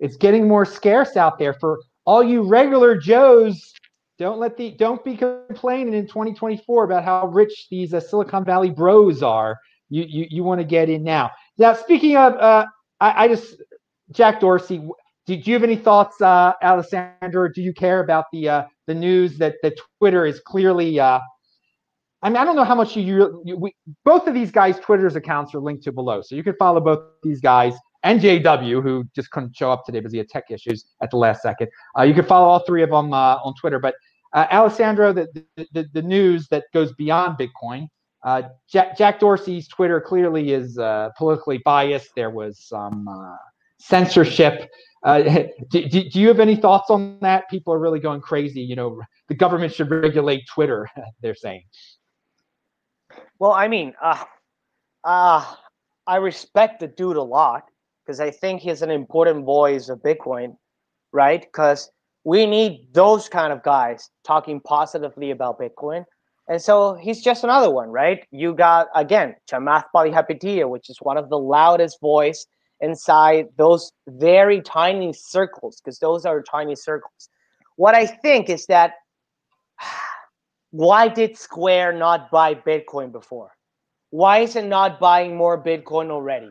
It's getting more scarce out there for all you regular Joes. Don't be complaining in 2024 about how rich these Silicon Valley bros are. You want to get in now. Now, speaking of, Jack Dorsey, did you have any thoughts, Alessandro? Do you care about the news that Twitter is clearly? I mean, I don't know how much both of these guys' Twitter's accounts are linked to below, so you can follow both these guys and JW, who just couldn't show up today because he had tech issues at the last second. You can follow all three of them on Twitter. But Alessandro, the news that goes beyond Bitcoin, Jack Dorsey's Twitter clearly is politically biased. There was some censorship. Do you have any thoughts on that? People are really going crazy. You know, the government should regulate Twitter, they're saying. Well, I mean, I respect the dude a lot because I think he's an important voice of Bitcoin, right? Because we need those kind of guys talking positively about Bitcoin. And so he's just another one, right? You got, again, Chamath Palihapitiya, which is one of the loudest voice inside those very tiny circles, because those are tiny circles. What I think is that, why did Square not buy Bitcoin before? Why is it not buying more Bitcoin already?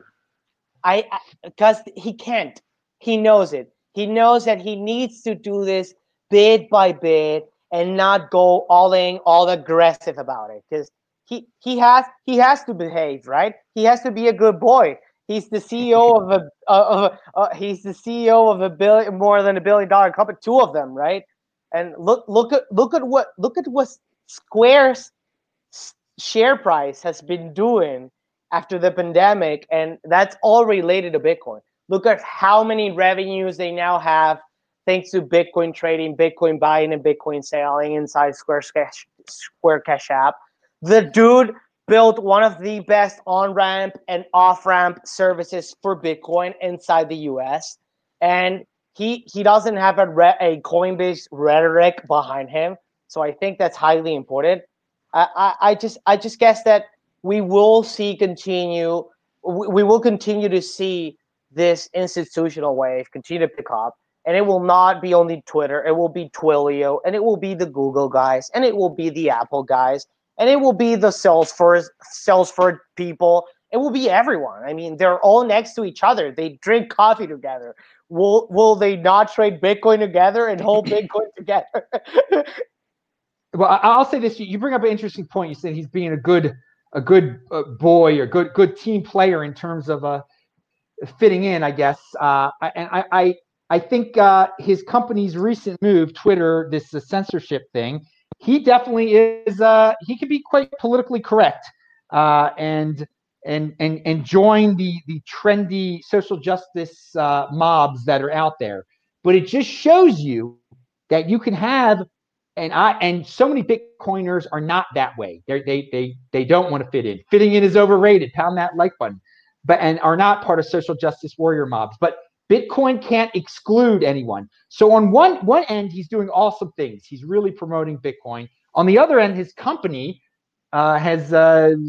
Because he can't. He knows it. He knows that he needs to do this bit by bit and not go all in, all aggressive about it, because he has to behave, right? He has to be a good boy. He's the CEO of a billion, more than $1 billion company, two of them, right? And look at what Square's share price has been doing after the pandemic, and that's all related to Bitcoin. Look at how many revenues they now have thanks to Bitcoin trading, Bitcoin buying, and Bitcoin selling inside Square Cash App. The dude built one of the best on-ramp and off-ramp services for Bitcoin inside the US. And he doesn't have a Coinbase rhetoric behind him. So I think that's highly important. I just guess that we will continue to see this institutional wave continue to pick up. And it will not be only Twitter. It will be Twilio, and it will be the Google guys, and it will be the Apple guys, and it will be the Salesforce people. It will be everyone. I mean, they're all next to each other. They drink coffee together. Will they not trade Bitcoin together and hold Bitcoin together? Well, I'll say this: you bring up an interesting point. You said he's being a good boy, or good team player in terms of fitting in, I guess. I think his company's recent move, Twitter, this censorship thing, he definitely is. He can be quite politically correct, and join the trendy social justice mobs that are out there. But it just shows you that you can have, and so many Bitcoiners are not that way. They don't want to fit in. Fitting in is overrated. Pound that like button, and are not part of social justice warrior mobs, but Bitcoin can't exclude anyone. So on one end, he's doing awesome things. He's really promoting Bitcoin. On the other end, his company has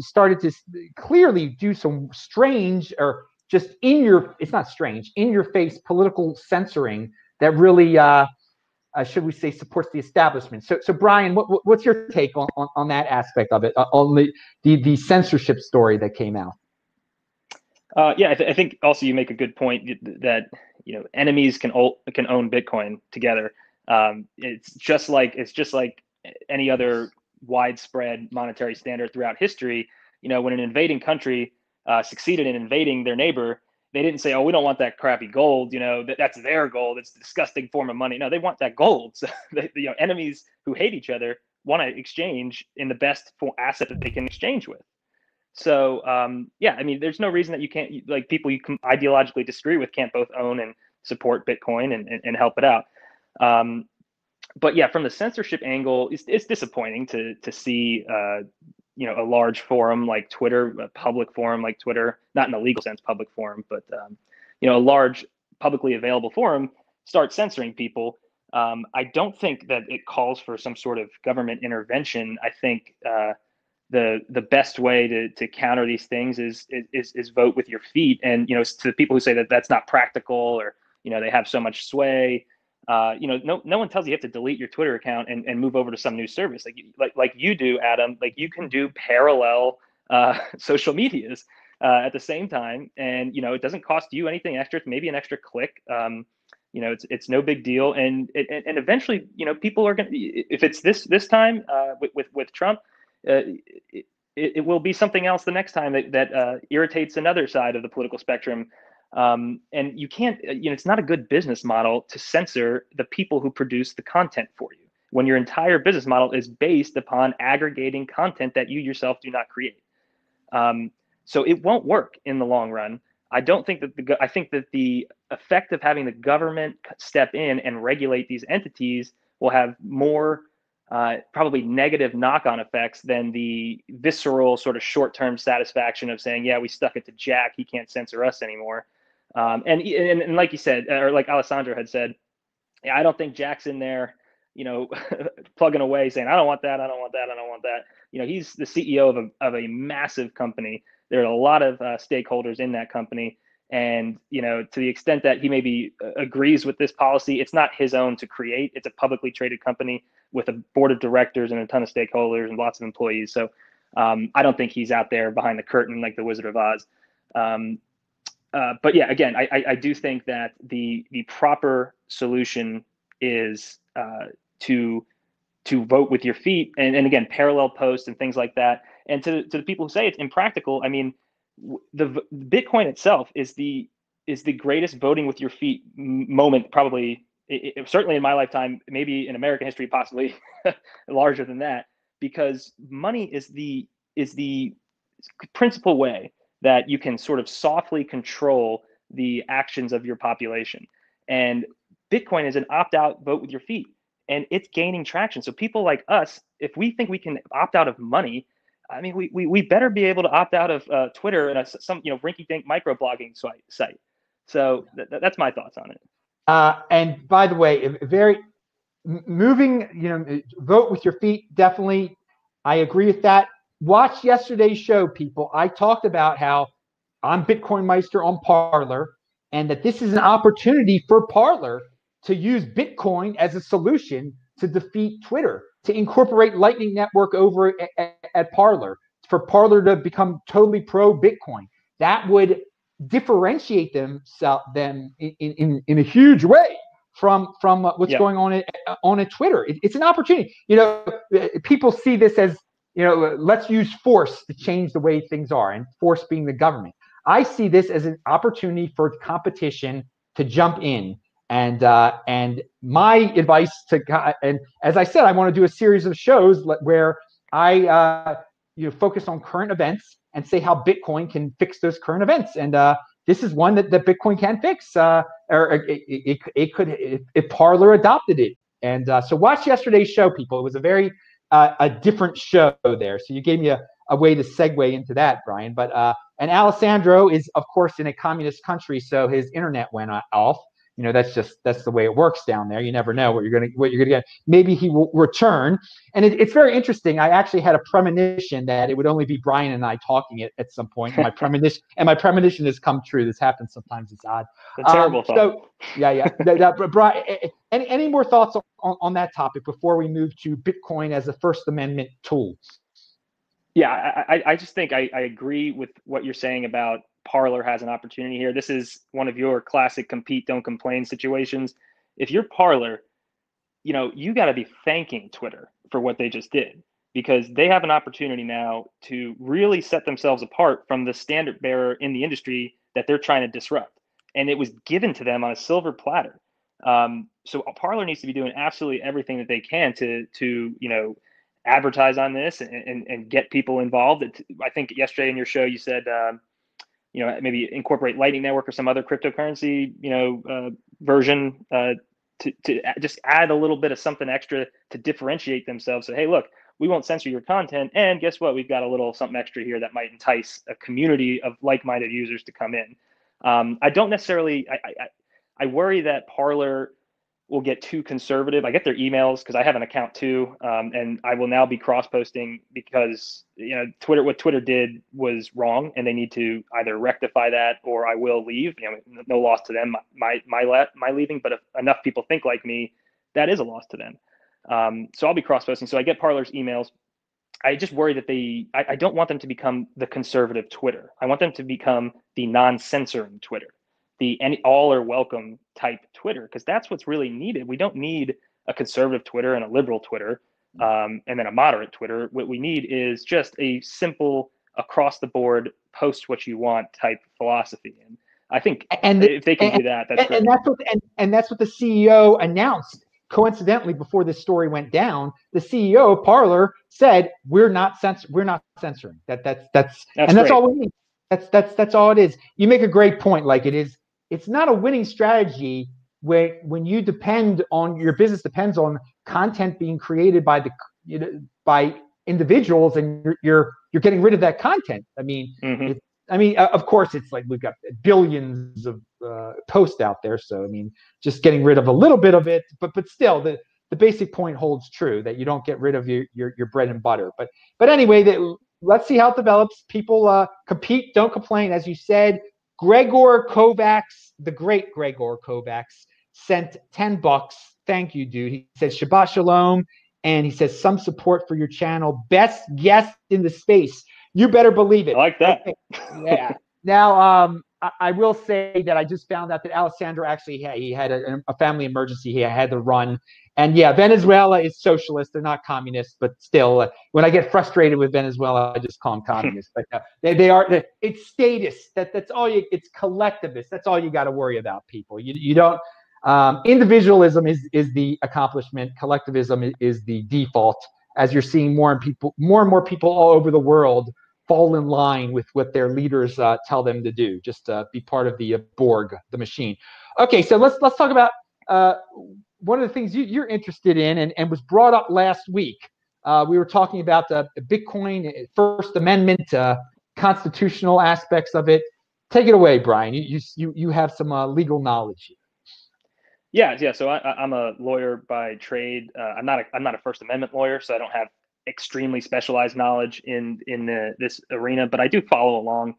started to clearly do some strange, or just it's not strange, in your face political censoring that really, should we say, supports the establishment. So Bryan, what's your take on that aspect of it, on the censorship story that came out? Yeah, I think also you make a good point that, you know, enemies can own Bitcoin together. It's just like any other widespread monetary standard throughout history. You know, when an invading country succeeded in invading their neighbor, they didn't say, "Oh, we don't want that crappy gold. You know, that's their gold. It's a disgusting form of money." No, they want that gold. So, you know, enemies who hate each other want to exchange in the best asset that they can exchange with. So yeah, I mean, there's no reason that you can't, like, people you can ideologically disagree with can't both own and support Bitcoin and help it out. But yeah, from the censorship angle, it's disappointing to see, you know, a large forum like Twitter, a public forum like Twitter, not in a legal sense, public forum, but, you know, a large publicly available forum start censoring people. I don't think that it calls for some sort of government intervention. I think the best way to counter these things is vote with your feet. And, you know, to the people who say that that's not practical, or, you know, they have so much sway, you know, no one tells you you have to delete your Twitter account and move over to some new service like you do, Adam. Like, you can do parallel social medias at the same time, and, you know, it doesn't cost you anything extra. It's maybe an extra click. You know, it's no big deal, and eventually, you know, people are gonna. If it's this time with Trump, it will be something else the next time that irritates another side of the political spectrum. And you can't, you know, it's not a good business model to censor the people who produce the content for you when your entire business model is based upon aggregating content that you yourself do not create. So it won't work in the long run. I don't think that I think that the effect of having the government step in and regulate these entities will have more probably negative knock-on effects than the visceral sort of short-term satisfaction of saying, yeah, we stuck it to Jack, he can't censor us anymore. And like you said, or like Alessandro had said, yeah, I don't think Jack's in there, you know, plugging away saying, I don't want that, I don't want that, I don't want that. You know, he's the CEO of a massive company. There are a lot of stakeholders in that company. And, you know, to the extent that he maybe agrees with this policy, it's not his own to create. It's a publicly traded company with a board of directors and a ton of stakeholders and lots of employees. So I don't think he's out there behind the curtain like the Wizard of Oz. But yeah, again, I do think that the proper solution is to vote with your feet and again, parallel posts and things like that. And to the people who say it's impractical, I mean, the Bitcoin itself is the greatest voting with your feet moment, probably, certainly in my lifetime, maybe in American history, possibly larger than that, because money is the principal way that you can sort of softly control the actions of your population. And Bitcoin is an opt-out vote with your feet, and it's gaining traction. So people like us, if we think we can opt out of money, I mean, we better be able to opt out of Twitter and some, you know, rinky-dink microblogging site. So that's my thoughts on it. And by the way, moving, you know, vote with your feet. Definitely, I agree with that. Watch yesterday's show, people. I talked about how I'm BitcoinMeister on Parler, and that this is an opportunity for Parler to use Bitcoin as a solution to defeat Twitter, to incorporate Lightning Network over at Parler, for Parler to become totally pro-Bitcoin. That would differentiate them in a huge way from what's going on at Twitter. It's an opportunity. You know, people see this as, you know, let's use force to change the way things are, and force being the government. I see this as an opportunity for competition to jump in. And my advice and as I said, I want to do a series of shows where I you know, focus on current events and say how Bitcoin can fix those current events. And this is one that Bitcoin can fix, or it could if Parler adopted it. And so watch yesterday's show, people. It was a very a different show there. So you gave me a way to segue into that, Brian. But and Alessandro is, of course, in a communist country, so his internet went off. You know, that's the way it works down there. You never know what you're gonna get. Maybe he will return, and it's very interesting. I actually had a premonition that it would only be Brian and I talking at some point. My premonition has come true. This happens sometimes. It's odd. It's a terrible thought. So, yeah. Brian, any more thoughts on that topic before we move to Bitcoin as a First Amendment tool? Yeah, I just think I agree with what you're saying about Parler has an opportunity here. This is one of your classic compete, don't complain situations. If you're Parler, you know, you got to be thanking Twitter for what they just did, because they have an opportunity now to really set themselves apart from the standard bearer in the industry that they're trying to disrupt. And it was given to them on a silver platter. So Parler needs to be doing absolutely everything that they can to you know, advertise on this and get people involved. I think yesterday in your show, you said, you know, maybe incorporate Lightning Network or some other cryptocurrency, you know, version to just add a little bit of something extra to differentiate themselves. So, hey, look, we won't censor your content. And guess what? We've got a little something extra here that might entice a community of like-minded users to come in. I don't necessarily, I worry that Parler will get too conservative. I get their emails because I have an account too. And I will now be cross-posting because, you know, Twitter, what Twitter did was wrong and they need to either rectify that or I will leave. You know, no loss to them, my leaving, but if enough people think like me, that is a loss to them. So I'll be cross-posting. So I get Parler's emails. I just worry that I don't want them to become the conservative Twitter. I want them to become the non-censoring Twitter, the any all are welcome type Twitter, because that's what's really needed. We don't need a conservative Twitter and a liberal Twitter and then a moderate Twitter. What we need is just a simple across the board, post what you want type philosophy. And I think if they can do that, that's great. And that's what the CEO announced. Coincidentally, before this story went down, the CEO of Parler said, "We're not censoring." That's all we need. That's all it is. You make a great point. Like it is, it's not a winning strategy when you depend on your business depends on content being created by the by individuals, and you're getting rid of that content. I mean, of course, it's like we've got billions of posts out there. So, I mean, just getting rid of a little bit of it, but still, the basic point holds true that you don't get rid of your bread and butter. But anyway, let's see how it develops. People compete, don't complain. As you said, Gregor Kovacs, the great Gregor Kovacs, sent $10. Thank you, dude. He said, Shabbat Shalom. And he says, some support for your channel. Best guest in the space. You better believe it. I like that. Yeah. Now, I will say that I just found out that Alessandro actually he had a family emergency. He had to run. And yeah, Venezuela is socialist. They're not communist, but still, when I get frustrated with Venezuela, I just call them communist. But they are. It's statist. That's all you. It's collectivist. That's all you got to worry about, people. You don't. Individualism is the accomplishment. Collectivism is the default. As you're seeing more and more people all over the world fall in line with what their leaders tell them to do, just be part of the Borg, the machine. Okay, so let's talk about one of the things you're interested in and was brought up last week. We were talking about the Bitcoin First Amendment, constitutional aspects of it. Take it away, Brian. You have some legal knowledge here. Yeah. So I'm a lawyer by trade. I'm not a First Amendment lawyer, so I don't have extremely specialized knowledge in this arena. But I do follow along,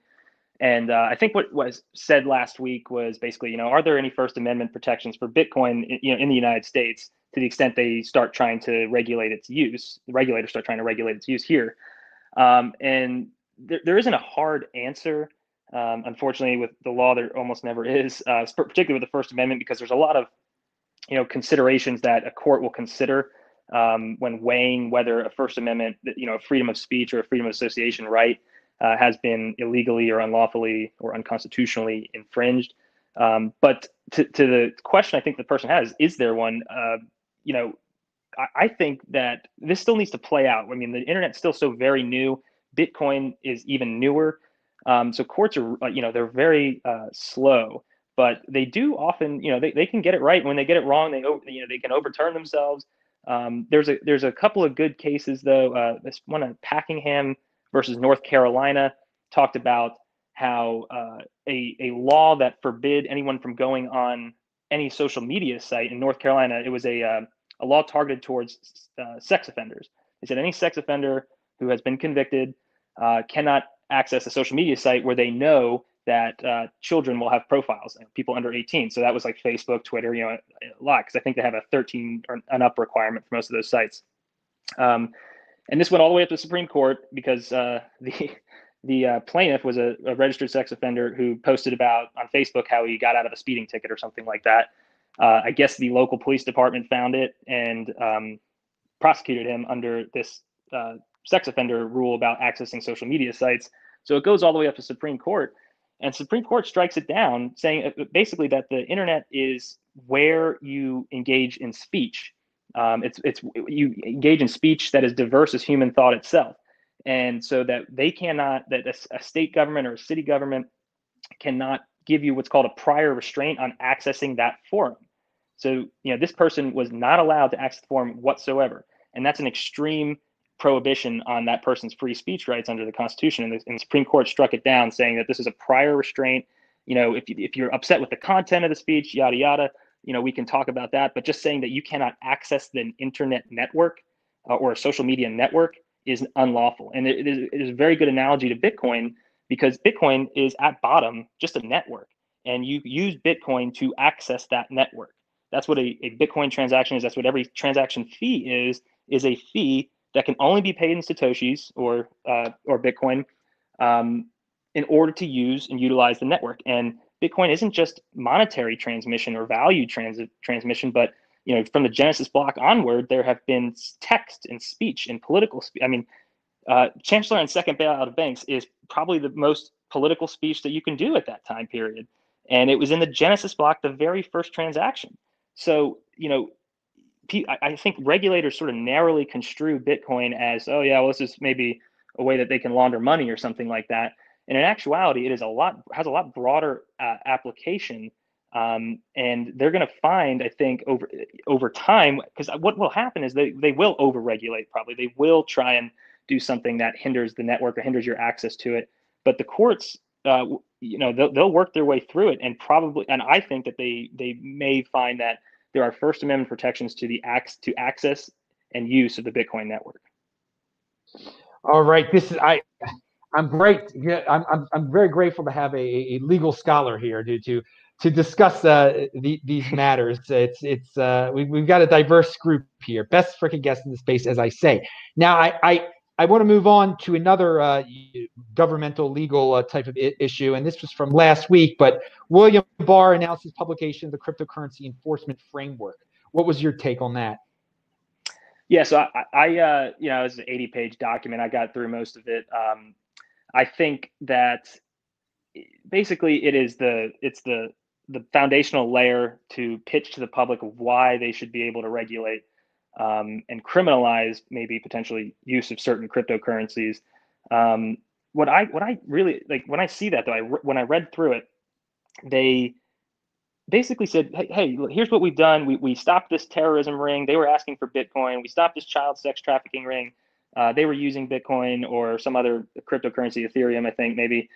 and I think what was said last week was basically, you know, are there any First Amendment protections for Bitcoin, in the United States, to the extent they start trying to regulate its use? The regulators start trying to regulate its use here, and there isn't a hard answer. Unfortunately, with the law, there almost never is, particularly with the First Amendment, because there's a lot of considerations that a court will consider when weighing whether a First Amendment, a freedom of speech or a freedom of association right has been illegally or unlawfully or unconstitutionally infringed. But to the question I think the person has, is there one? I think that this still needs to play out. I mean, the internet's still so very new. Bitcoin is even newer. So courts are, they're very slow, but they do often, they can get it right. When they get it wrong, they can overturn themselves. There's a couple of good cases though. This one on Packingham versus North Carolina talked about how a law that forbid anyone from going on any social media site in North Carolina. It was a law targeted towards sex offenders. They said any sex offender who has been convicted cannot access a social media site where they know that children will have profiles and people under 18. So that was like Facebook, Twitter, a lot, because I think they have a 13 or an up requirement for most of those sites. And this went all the way up to the Supreme Court because the plaintiff was a registered sex offender who posted about on Facebook how he got out of a speeding ticket or something like that. I guess the local police department found it and prosecuted him under this sex offender rule about accessing social media sites. So it goes all the way up to Supreme Court, and Supreme Court strikes it down, saying basically that the internet is where you engage in speech, It's you engage in speech that is diverse as human thought itself. And so that they cannot, that a state government or a city government cannot give you what's called a prior restraint on accessing that forum. So, you know, this person was not allowed to access the forum whatsoever. And that's an extreme prohibition on that person's free speech rights under the Constitution. And the Supreme Court struck it down, saying that this is a prior restraint. You know, if you're upset with the content of the speech, yada, yada, you know, we can talk about that. But just saying that you cannot access the internet network or a social media network is unlawful. And it is a very good analogy to Bitcoin, because Bitcoin is at bottom just a network, and you use Bitcoin to access that network. That's what a Bitcoin transaction is. That's what every transaction fee is a fee that can only be paid in Satoshis or Bitcoin in order to use and utilize the network. And Bitcoin isn't just monetary transmission or value transmission, but, you know, from the Genesis block onward, there have been text and speech and political speech. I mean, Chancellor and second bailout of banks is probably the most political speech that you can do at that time period. And it was in the Genesis block, the very first transaction. So, you know, I think regulators sort of narrowly construe Bitcoin as, oh yeah, well, this is maybe a way that they can launder money or something like that. And in actuality, it is has a lot broader application. And they're going to find, I think, over time, because what will happen is they will overregulate. Probably they will try and do something that hinders the network or hinders your access to it. But the courts, you know, they'll work their way through it, and probably, and I think that they may find that there are First Amendment protections to to access and use of the Bitcoin network. All right, this is I'm great. I'm very grateful to have a legal scholar here to discuss these matters. We've got a diverse group here. Best freaking guest in the space, as I say. Now I want to move on to another governmental legal type of issue, and this was from last week. But William Barr announced his publication of the Cryptocurrency Enforcement Framework. What was your take on that? Yeah, so I you know, it was an 80-page document. I got through most of it. I think that basically it's the foundational layer to pitch to the public of why they should be able to regulate and criminalize maybe potentially use of certain cryptocurrencies. What I really like when I see that, though, when I read through it, they basically said, hey, here's what we've done. We stopped this terrorism ring. They were asking for Bitcoin. We stopped this child sex trafficking ring. They were using Bitcoin or some other cryptocurrency, Ethereum, I think, maybe.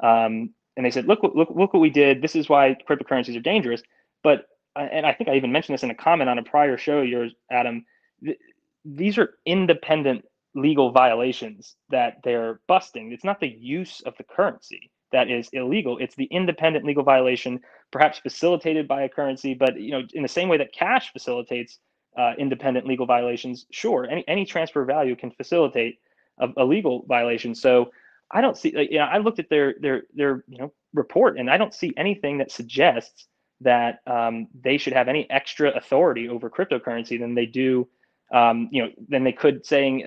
And they said, look what we did. This is why cryptocurrencies are dangerous. But, and I think I even mentioned this in a comment on a prior show of yours, Adam, these are independent legal violations that they're busting. It's not the use of the currency that is illegal. It's the independent legal violation, perhaps facilitated by a currency. But, you know, in the same way that cash facilitates independent legal violations, sure, any transfer value can facilitate a legal violation. So I don't see, like, you know, I looked at their you know, report, and I don't see anything that suggests that they should have any extra authority over cryptocurrency than they do, you know, than they could saying,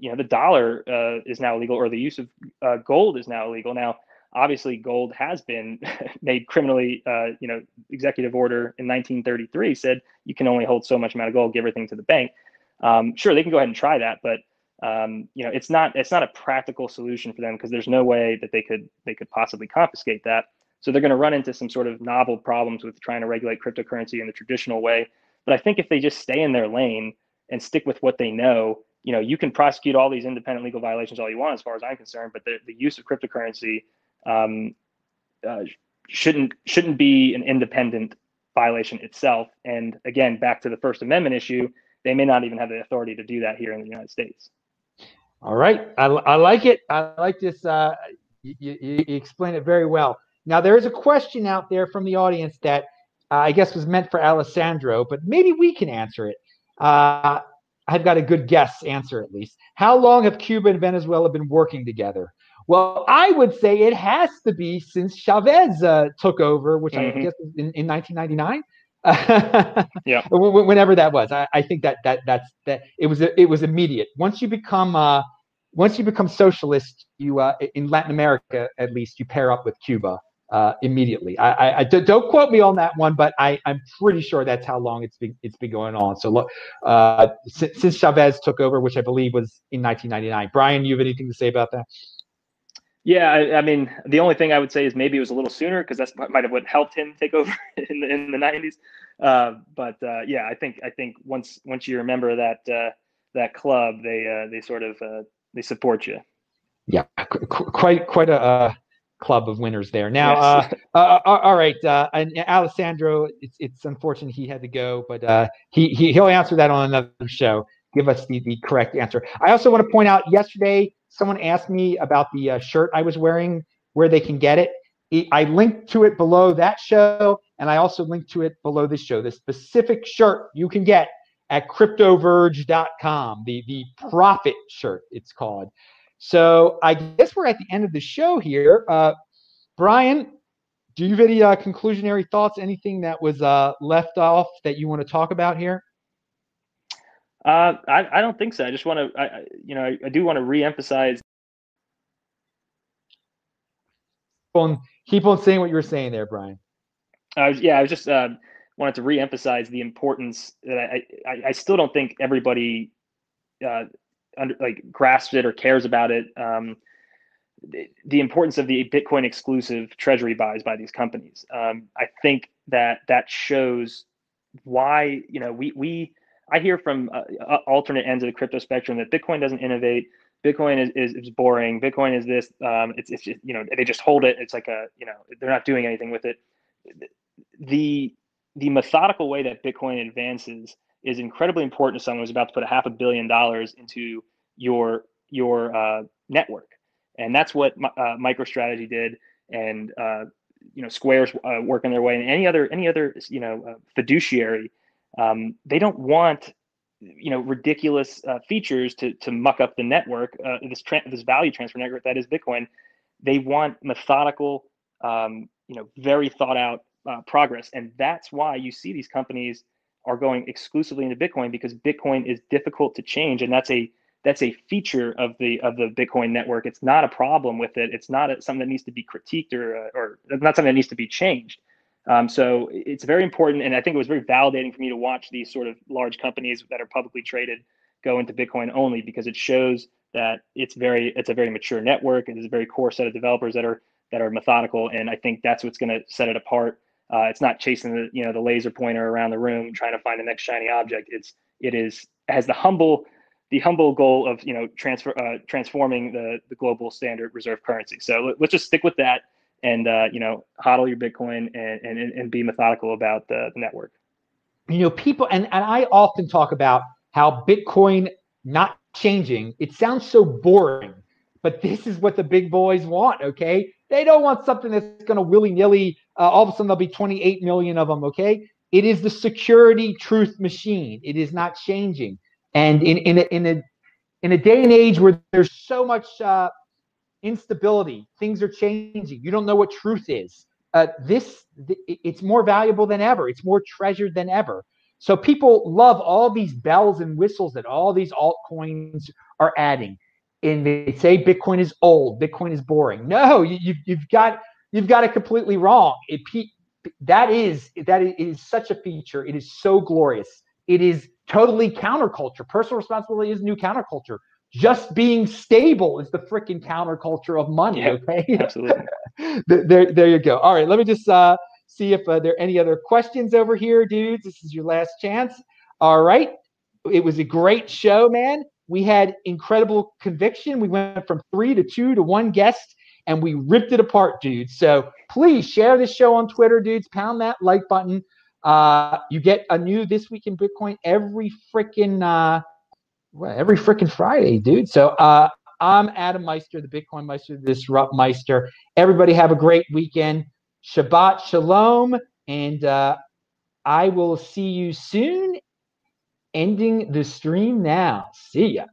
you know, the dollar is now illegal, or the use of gold is now illegal. Now, obviously, gold has been made criminally, you know, executive order in 1933 said you can only hold so much amount of gold, give everything to the bank. Sure, they can go ahead and try that, but, you know, it's not a practical solution for them, because there's no way that they could possibly confiscate that. So they're going to run into some sort of novel problems with trying to regulate cryptocurrency in the traditional way. But I think if they just stay in their lane and stick with what they know, you know, you can prosecute all these independent legal violations all you want, as far as I'm concerned, but the use of cryptocurrency shouldn't be an independent violation itself. And again, back to the First Amendment issue, they may not even have the authority to do that here in the United States. All right, I like it. I like this. You explain it very well. Now, there is a question out there from the audience that I guess was meant for Alessandro, but maybe we can answer it. I've got a good guess answer, at least. How long have Cuba and Venezuela been working together? Well, I would say it has to be since Chavez took over, which I guess was in 1999. Yeah, whenever that was. I think that it was immediate. Once you become socialist, you in Latin America, at least, you pair up with Cuba immediately. I don't quote me on that one, but I'm pretty sure that's how long it's been going on. So look, since Chavez took over, which I believe was in 1999. Brian, you have anything to say about that? Yeah, I mean, the only thing I would say is maybe it was a little sooner, because that's might have what helped him take over in the 90s. Yeah, I think once you remember that club, they sort of they support you. Yeah, quite a club of winners there. Now, yes. All right, and Alessandro, it's unfortunate he had to go, but he'll answer that on another show. Give us the correct answer. I also want to point out, yesterday someone asked me about the shirt I was wearing, where they can get it. I linked to it below that show, and I also linked to it below this show. The specific shirt you can get at cryptoverge.com, the profit shirt, it's called. So I guess we're at the end of the show here. Brian, do you have any conclusionary thoughts, anything that was left off that you want to talk about here? I don't think so. I just want to, I do want to reemphasize. Keep on saying what you were saying there, Brian. I was just wanted to reemphasize the importance that I still don't think everybody grasps it or cares about it. The importance of the Bitcoin exclusive treasury buys by these companies. I think that shows why, I hear from alternate ends of the crypto spectrum that Bitcoin doesn't innovate. Bitcoin is boring. Bitcoin is this. It's just, they just hold it. It's like they're not doing anything with it. The methodical way that Bitcoin advances is incredibly important to someone who's about to put $500 million into your network, and that's what MicroStrategy did, and Square's working their way, and any other fiduciary. They don't want ridiculous features to muck up the network, this value transfer network that is Bitcoin. They want methodical, very thought out progress, and that's why you see these companies are going exclusively into Bitcoin, because Bitcoin is difficult to change, and that's a feature of the Bitcoin network. It's not a problem with it. It's not something that needs to be critiqued or not something that needs to be changed. So it's very important, and I think it was very validating for me to watch these sort of large companies that are publicly traded go into Bitcoin only, because it shows that it's a very mature network, and there's a very core set of developers that are methodical, and I think that's what's going to set it apart. It's not chasing the laser pointer around the room trying to find the next shiny object. It has the humble goal of transforming the global standard reserve currency. So let's just stick with that, and hodl your Bitcoin and be methodical about the network. People and I often talk about how Bitcoin not changing. It sounds so boring, but this is what the big boys want. Okay, they don't want something that's going to willy-nilly. All of a sudden, there'll be 28 million of them, okay? It is the security truth machine. It is not changing. And in a day and age where there's so much instability, things are changing. You don't know what truth is. It's more valuable than ever. It's more treasured than ever. So people love all these bells and whistles that all these altcoins are adding. And they say Bitcoin is old. Bitcoin is boring. No, you've got it completely wrong. That is such a feature. It is so glorious. It is totally counterculture. Personal responsibility is new counterculture. Just being stable is the freaking counterculture of money. Yeah, okay, absolutely. there you go. All right, let me just see if there are any other questions over here, dudes. This is your last chance. All right, it was a great show, man. We had incredible conviction. We went from 3 to 2 to 1 guest. And we ripped it apart, dudes. So please share this show on Twitter, dudes. Pound that like button. You get a new This Week in Bitcoin every freaking Friday, dude. So I'm Adam Meister, the Bitcoin Meister, the Disrupt Meister. Everybody have a great weekend. Shabbat shalom. And I will see you soon. Ending the stream now. See ya.